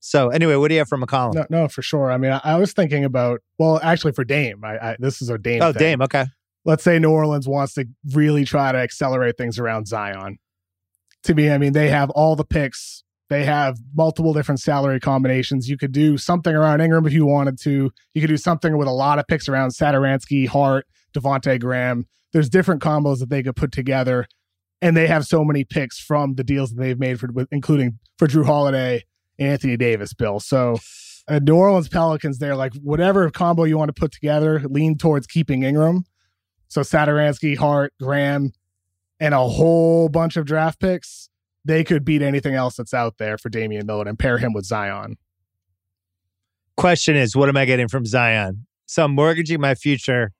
So anyway, what do you have for McCollum? No, no, for sure. I mean, I, I was thinking about, well, actually for Dame, I, I, this is a Dame Oh, thing. Dame, okay. Let's say New Orleans wants to really try to accelerate things around Zion. To me, I mean, they have all the picks. They have multiple different salary combinations. You could do something around Ingram if you wanted to. You could do something with a lot of picks around Satoransky, Hart, Devontae Graham. There's different combos that they could put together. And they have so many picks from the deals that they've made, for, including for Drew Holiday and Anthony Davis, Bill. So uh, New Orleans Pelicans, they're like, whatever combo you want to put together, lean towards keeping Ingram. So Satoransky, Hart, Graham, and a whole bunch of draft picks. They could beat anything else that's out there for Damian Lillard and pair him with Zion. Question is, what am I getting from Zion? So I'm mortgaging my future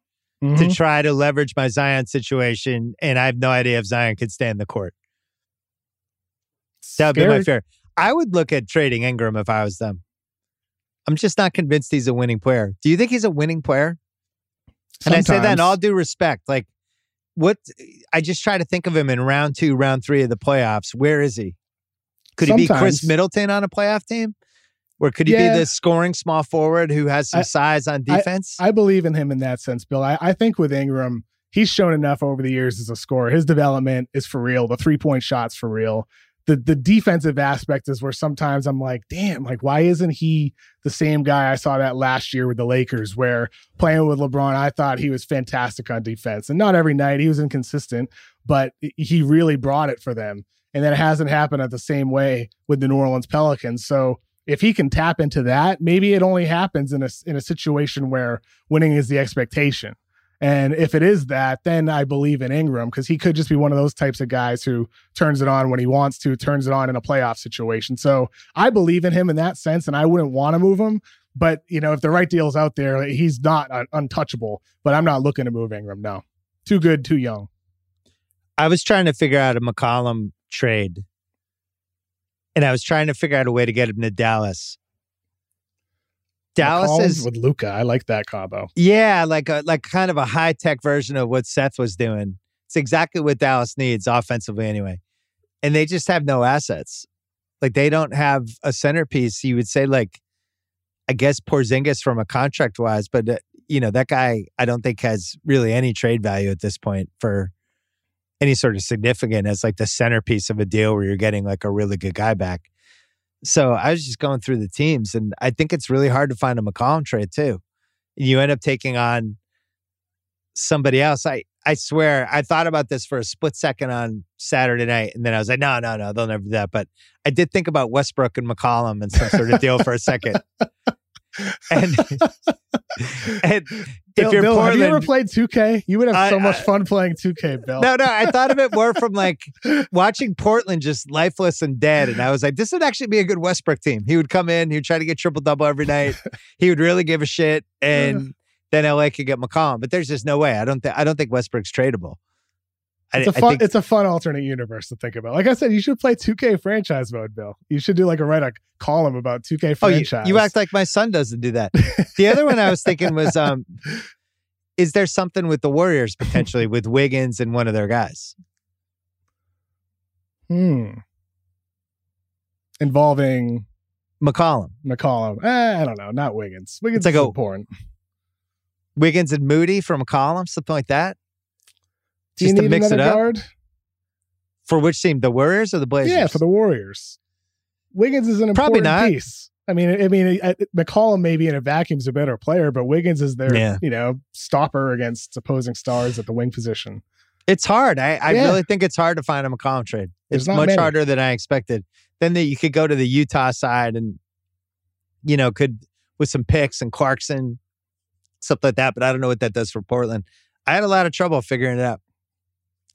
mm-hmm. to try to leverage my Zion situation, and I have no idea if Zion could stand the court. That would be my fear. I would look at trading Ingram if I was them. I'm just not convinced he's a winning player. Do you think he's a winning player? Sometimes. And I say that in all due respect. Like, What I just try to think of him in round two, round three of the playoffs. Where is he? Could Sometimes. he be Chris Middleton on a playoff team? Or could he yeah. be this scoring small forward who has some I, size on defense? I, I believe in him in that sense, Bill. I, I think with Ingram, he's shown enough over the years as a scorer. His development is for real. The three-point shot's for real. The the defensive aspect is where sometimes I'm like, damn, like, why isn't he the same guy I saw that last year with the Lakers, where playing with LeBron, I thought he was fantastic on defense. And not every night, he was inconsistent, but he really brought it for them. And that hasn't happened at the same way with the New Orleans Pelicans. So if he can tap into that, maybe it only happens in a, in a situation where winning is the expectation. And if it is that, then I believe in Ingram, because he could just be one of those types of guys who turns it on when he wants to, turns it on in a playoff situation. So I believe in him in that sense, and I wouldn't want to move him. But, you know, if the right deal's out there, he's not un- untouchable. But I'm not looking to move Ingram, no. Too good, too young. I was trying to figure out a McCollum trade, and I was trying to figure out a way to get him to Dallas. Dallas McCollum is with Luka. I like that combo. Yeah, like a like kind of a high tech version of what Seth was doing. It's exactly what Dallas needs offensively, anyway. And they just have no assets. Like they don't have a centerpiece. You would say, like, I guess Porzingis from a contract wise, but uh, you know that guy I don't think has really any trade value at this point for any sort of significant as like the centerpiece of a deal where you're getting like a really good guy back. So I was just going through the teams, and I think it's really hard to find a McCollum trade too. You end up taking on somebody else. I, I swear, I thought about this for a split second on Saturday night, and then I was like, no, no, no, they'll never do that. But I did think about Westbrook and McCollum and some sort of deal for a second. And, and Bill, if you're Bill, Portland, have you ever played two K? You would have I, so much I, fun playing two K, Bill. No, no, I thought of it more from like watching Portland just lifeless and dead, and I was like, this would actually be a good Westbrook team. He would come in, he would try to get triple double every night. He would really give a shit, and then L A could get McCollum. But there's just no way. I don't think I don't think Westbrook's tradable. It's a fun, I think, it's a fun alternate universe to think about. Like I said, you should play two K franchise mode, Bill. You should do like a write a column about two K franchise. Oh, you, you act like my son doesn't do that. The other one I was thinking was, um, is there something with the Warriors potentially with Wiggins and one of their guys? Hmm. Involving McCollum. McCollum. Eh, I don't know. Not Wiggins. Wiggins it's is like important. A, Wiggins and Moody for McCollum, something like that. Do Just you need to mix another it up. Guard? For which team? The Warriors or the Blazers? Yeah, for the Warriors. Wiggins is an important Probably not. piece. I mean, I mean, McCollum maybe in a vacuum is a better player, but Wiggins is their, yeah. you know, stopper against opposing stars at the wing position. It's hard. I, I yeah. really think it's hard to find a McCollum trade. It's much many. harder than I expected. Then that you could go to the Utah side and, you know, could with some picks and Clarkson, stuff like that. But I don't know what that does for Portland. I had a lot of trouble figuring it out.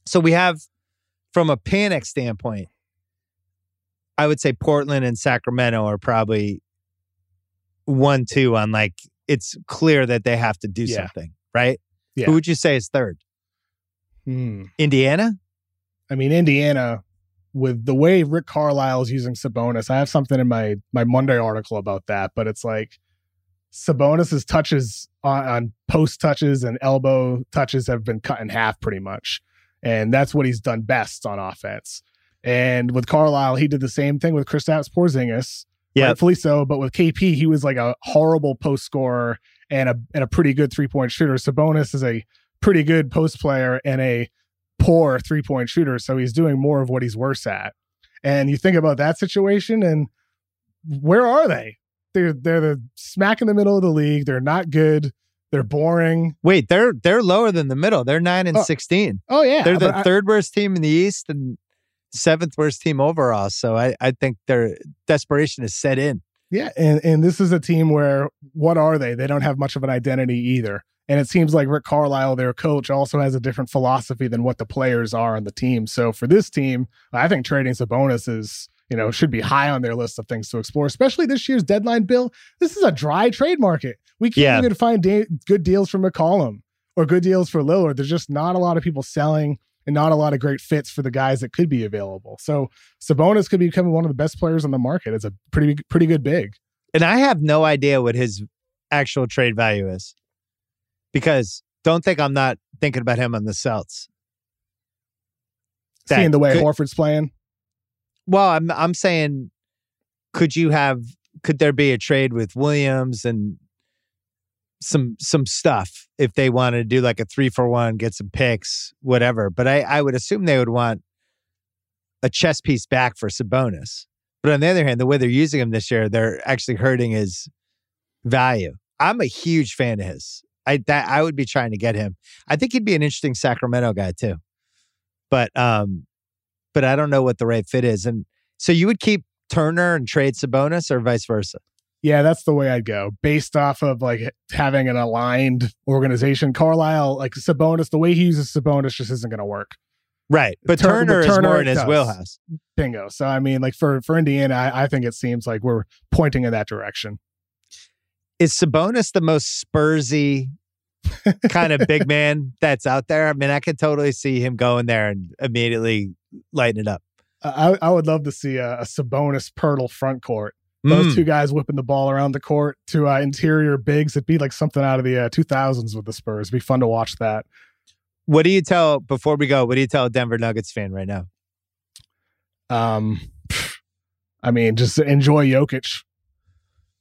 So we have, from a panic standpoint, I would say Portland and Sacramento are probably one, two on like, it's clear that they have to do yeah. something, right? Yeah. Who would you say is third? Hmm. Indiana? I mean, Indiana, with the way Rick Carlisle's using Sabonis, I have something in my, my Monday article about that, but it's like Sabonis's touches on, on post touches and elbow touches have been cut in half pretty much. And that's what he's done best on offense. And with Carlisle, he did the same thing with Kristaps Porzingis. Yeah, rightfully so. But with K P, he was like a horrible post scorer and a and a pretty good three point shooter. Sabonis is a pretty good post player and a poor three point shooter. So he's doing more of what he's worse at. And you think about that situation, and where are they? They're they're the smack in the middle of the league. They're not good. They're boring. Wait, they're they're lower than the middle. They're nine and oh. sixteen. Oh yeah, they're the I, third worst team in the East and seventh worst team overall. So I, I think their desperation is set in. Yeah, and and this is a team where what are they? They don't have much of an identity either. And it seems like Rick Carlisle, their coach, also has a different philosophy than what the players are on the team. So for this team, I think trading Sabonis is, you know, should be high on their list of things to explore, especially this year's deadline, Bill. This is a dry trade market. We can't yeah. even find da- good deals for McCollum or good deals for Lillard. There's just not a lot of people selling and not a lot of great fits for the guys that could be available. So Sabonis could become one of the best players on the market. It's a pretty, pretty good big. And I have no idea what his actual trade value is, because don't think I'm not thinking about him on the Celtics. That Seeing the way could- Horford's playing. Well, I'm I'm saying, could you have could there be a trade with Williams and some some stuff if they wanted to do like a three for one, get some picks, whatever. But I, I would assume they would want a chess piece back for Sabonis. But on the other hand, the way they're using him this year, they're actually hurting his value. I'm a huge fan of his. I that I would be trying to get him. I think he'd be an interesting Sacramento guy too. But um, but I don't know what the right fit is. And so you would keep Turner and trade Sabonis or vice versa? Yeah, that's the way I'd go. Based off of like having an aligned organization, Carlisle, like Sabonis, the way he uses Sabonis just isn't going to work. Right. But Tur- Turner, Turner is more in his wheelhouse. Bingo. So, I mean, like for, for Indiana, I, I think it seems like we're pointing in that direction. Is Sabonis the most Spursy kind of big man that's out there? I mean, I could totally see him going there and immediately lighting it up. Uh, I, I would love to see a, a Sabonis Pirtle front court. Those mm. two guys whipping the ball around the court to uh, interior bigs. It'd be like something out of the uh, two thousands with the Spurs. It'd be fun to watch that. What do you tell, before we go, what do you tell a Denver Nuggets fan right now? Um, I mean, just enjoy Jokic.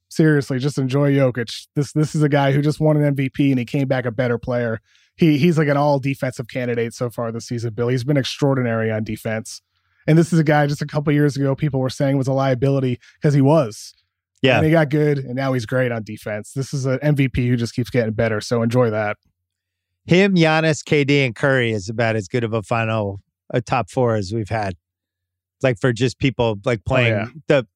Seriously, just enjoy Jokic. This this is a guy who just won an M V P and he came back a better player. He He's like an all-defensive candidate so far this season, Bill. He's been extraordinary on defense. And this is a guy just a couple years ago people were saying was a liability because he was. Yeah. And he got good, and now he's great on defense. This is an M V P who just keeps getting better, so enjoy that. Him, Giannis, K D, and Curry is about as good of a final, a top four as we've had. Like for just people like playing oh, yeah. the,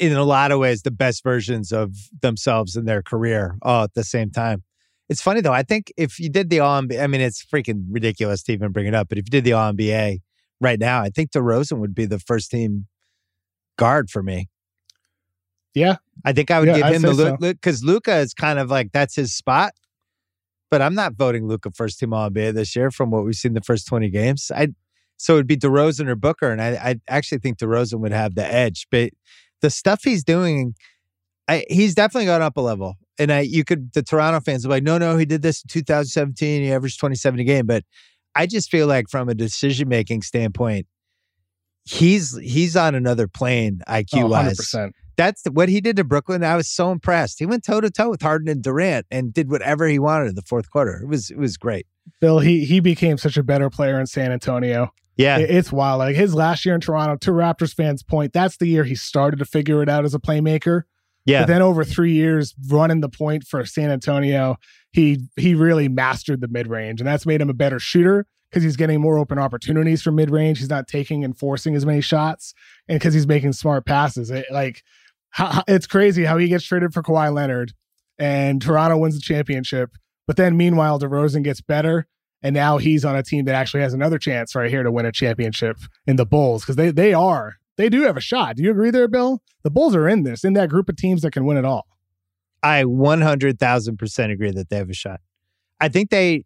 in a lot of ways, the best versions of themselves in their career all at the same time. It's funny, though. I think if you did the All N B A, I mean, it's freaking ridiculous to even bring it up, but if you did the All N B A right now, I think DeRozan would be the first team guard for me. Yeah. I think I would yeah, give I'd him the Luka, so. because Luka is kind of like, that's his spot. But I'm not voting Luka first team All N B A this year from what we've seen the first twenty games. I So it would be DeRozan or Booker. And I, I actually think DeRozan would have the edge. But the stuff he's doing, I, he's definitely gone up a level. And I, you could, the Toronto fans are like, no, no, he did this in two thousand seventeen. He averaged twenty-seven a game. But I just feel like from a decision-making standpoint, he's he's on another plane I Q-wise. Oh, That's what he did to Brooklyn. I was so impressed. He went toe-to-toe with Harden and Durant and did whatever he wanted in the fourth quarter. It was it was great. Bill, he he became such a better player in San Antonio. Yeah. It, it's wild. Like his last year in Toronto, to Raptors fans' point, that's the year he started to figure it out as a playmaker. Yeah. But then over three years running the point for San Antonio, he he really mastered the mid-range, and that's made him a better shooter because he's getting more open opportunities from mid-range. He's not taking and forcing as many shots, and because he's making smart passes. It, like how, it's crazy how he gets traded for Kawhi Leonard, and Toronto wins the championship. But then meanwhile, DeRozan gets better, and now he's on a team that actually has another chance right here to win a championship in the Bulls because they they are. They do have a shot. Do you agree there, Bill? The Bulls are in this, in that group of teams that can win it all. I one hundred thousand percent agree that they have a shot. I think they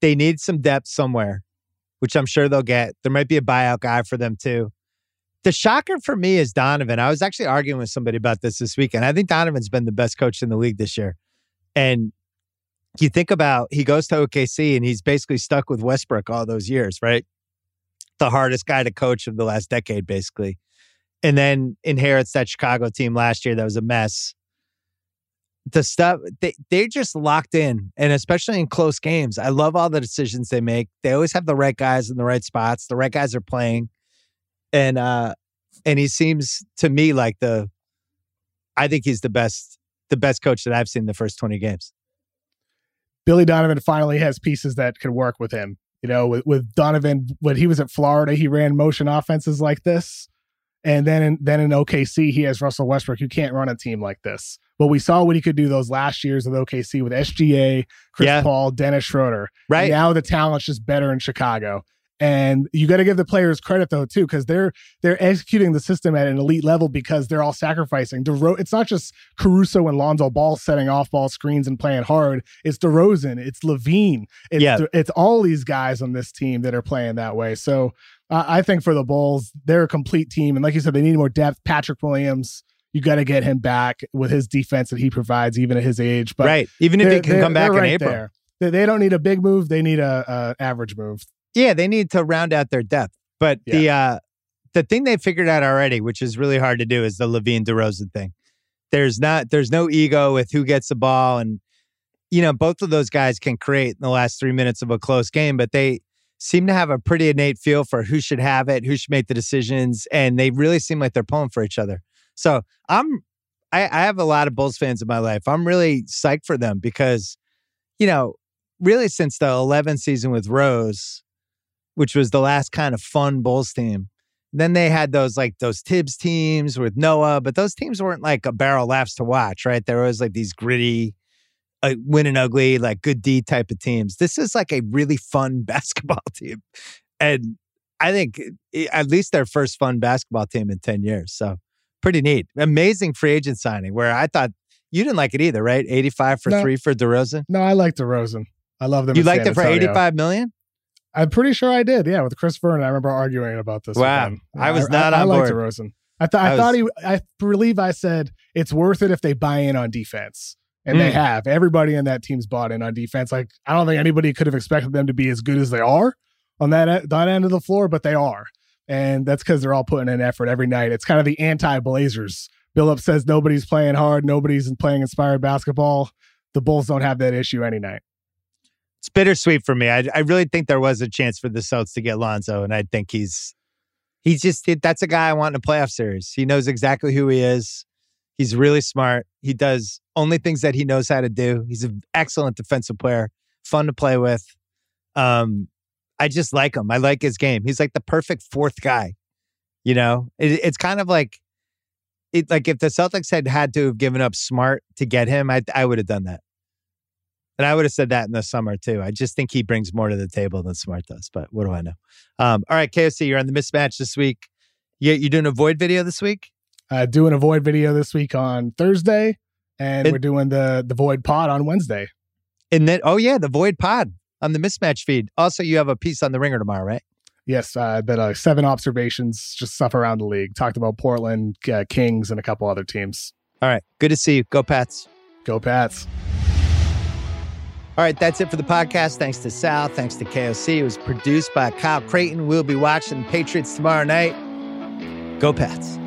they need some depth somewhere, which I'm sure they'll get. There might be a buyout guy for them too. The shocker for me is Donovan. I was actually arguing with somebody about this this weekend. I think Donovan's been the best coach in the league this year. And you think about, he goes to O K C and he's basically stuck with Westbrook all those years, right? The hardest guy to coach of the last decade, basically. And then inherits that Chicago team last year that was a mess. The stuff, they, they're just locked in. And especially in close games, I love all the decisions they make. They always have the right guys in the right spots. The right guys are playing. And, uh, and he seems to me like the, I think he's the best, the best coach that I've seen the first twenty games. Billy Donovan finally has pieces that can work with him. You know, with, with Donovan, when he was at Florida, he ran motion offenses like this. And then in, then in O K C, he has Russell Westbrook, who can't run a team like this. But we saw what he could do those last years with O K C with S G A, Chris yeah. Paul, Dennis Schroeder. Right. And now the talent's just better in Chicago. And you got to give the players credit, though, too, because they're they're executing the system at an elite level because they're all sacrificing. DeRo- it's not just Caruso and Lonzo Ball setting off ball screens and playing hard. It's DeRozan. It's LaVine. It's, yeah. De- it's all these guys on this team that are playing that way. So uh, I think for the Bulls, they're a complete team. And like you said, they need more depth. Patrick Williams, you got to get him back with his defense that he provides, even at his age. But right. Even if he can come back right in April. They, they don't need a big move. They need a, a average move. Yeah, they need to round out their depth. But yeah. the uh, the thing they figured out already, which is really hard to do, is the Levine DeRozan thing. There's not, there's no ego with who gets the ball. And, you know, both of those guys can create in the last three minutes of a close game, but they seem to have a pretty innate feel for who should have it, who should make the decisions. And they really seem like they're pulling for each other. So I'm, I, I have a lot of Bulls fans in my life. I'm really psyched for them because, you know, really since the eleventh season with Rose, which was the last kind of fun Bulls team. Then they had those like those Tibbs teams with Noah, but those teams weren't like a barrel laughs to watch, right? There was like these gritty, uh, win and ugly, like good D type of teams. This is like a really fun basketball team. And I think it, at least their first fun basketball team in ten years. So pretty neat. Amazing free agent signing where I thought you didn't like it either, right? eighty-five for no. three for DeRozan. No, I like DeRozan. I love them. You liked it for eighty-five million? I'm pretty sure I did. Yeah, with Chris Vernon, I remember arguing about this. Wow, with him. I was I, not I, on I board. DeRozan. I, th- I, I was... thought he. I believe I said it's worth it if they buy in on defense, and mm. they have. Everybody in that team's bought in on defense. Like I don't think anybody could have expected them to be as good as they are on that that end of the floor, but they are, and that's because they're all putting in effort every night. It's kind of the anti-Blazers. Billups says nobody's playing hard, nobody's playing inspired basketball. The Bulls don't have that issue any night. It's bittersweet for me. I, I really think there was a chance for the Celtics to get Lonzo, and I think he's he's just that's a guy I want in a playoff series. He knows exactly who he is. He's really smart. He does only things that he knows how to do. He's an excellent defensive player, fun to play with. Um, I just like him. I like his game. He's like the perfect fourth guy. You know, it, it's kind of like it. Like if the Celtics had had to have given up Smart to get him, I I would have done that. And I would have said that in the summer, too. I just think he brings more to the table than Smart does, but what do I know? Um, all right, K O C, you're on the mismatch this week. You, you doing a Void video this week? Uh, doing a Void video this week on Thursday, and it, we're doing the, the Void pod on Wednesday. And then, oh, yeah, the Void pod on the mismatch feed. Also, you have a piece on The Ringer tomorrow, right? Yes, uh, but uh, seven observations, just stuff around the league. Talked about Portland, uh, Kings, and a couple other teams. All right, good to see you. Go Pats. Go Pats. All right, that's it for the podcast. Thanks to Sal. Thanks to K O C. It was produced by Kyle Creighton. We'll be watching the Patriots tomorrow night. Go Pats.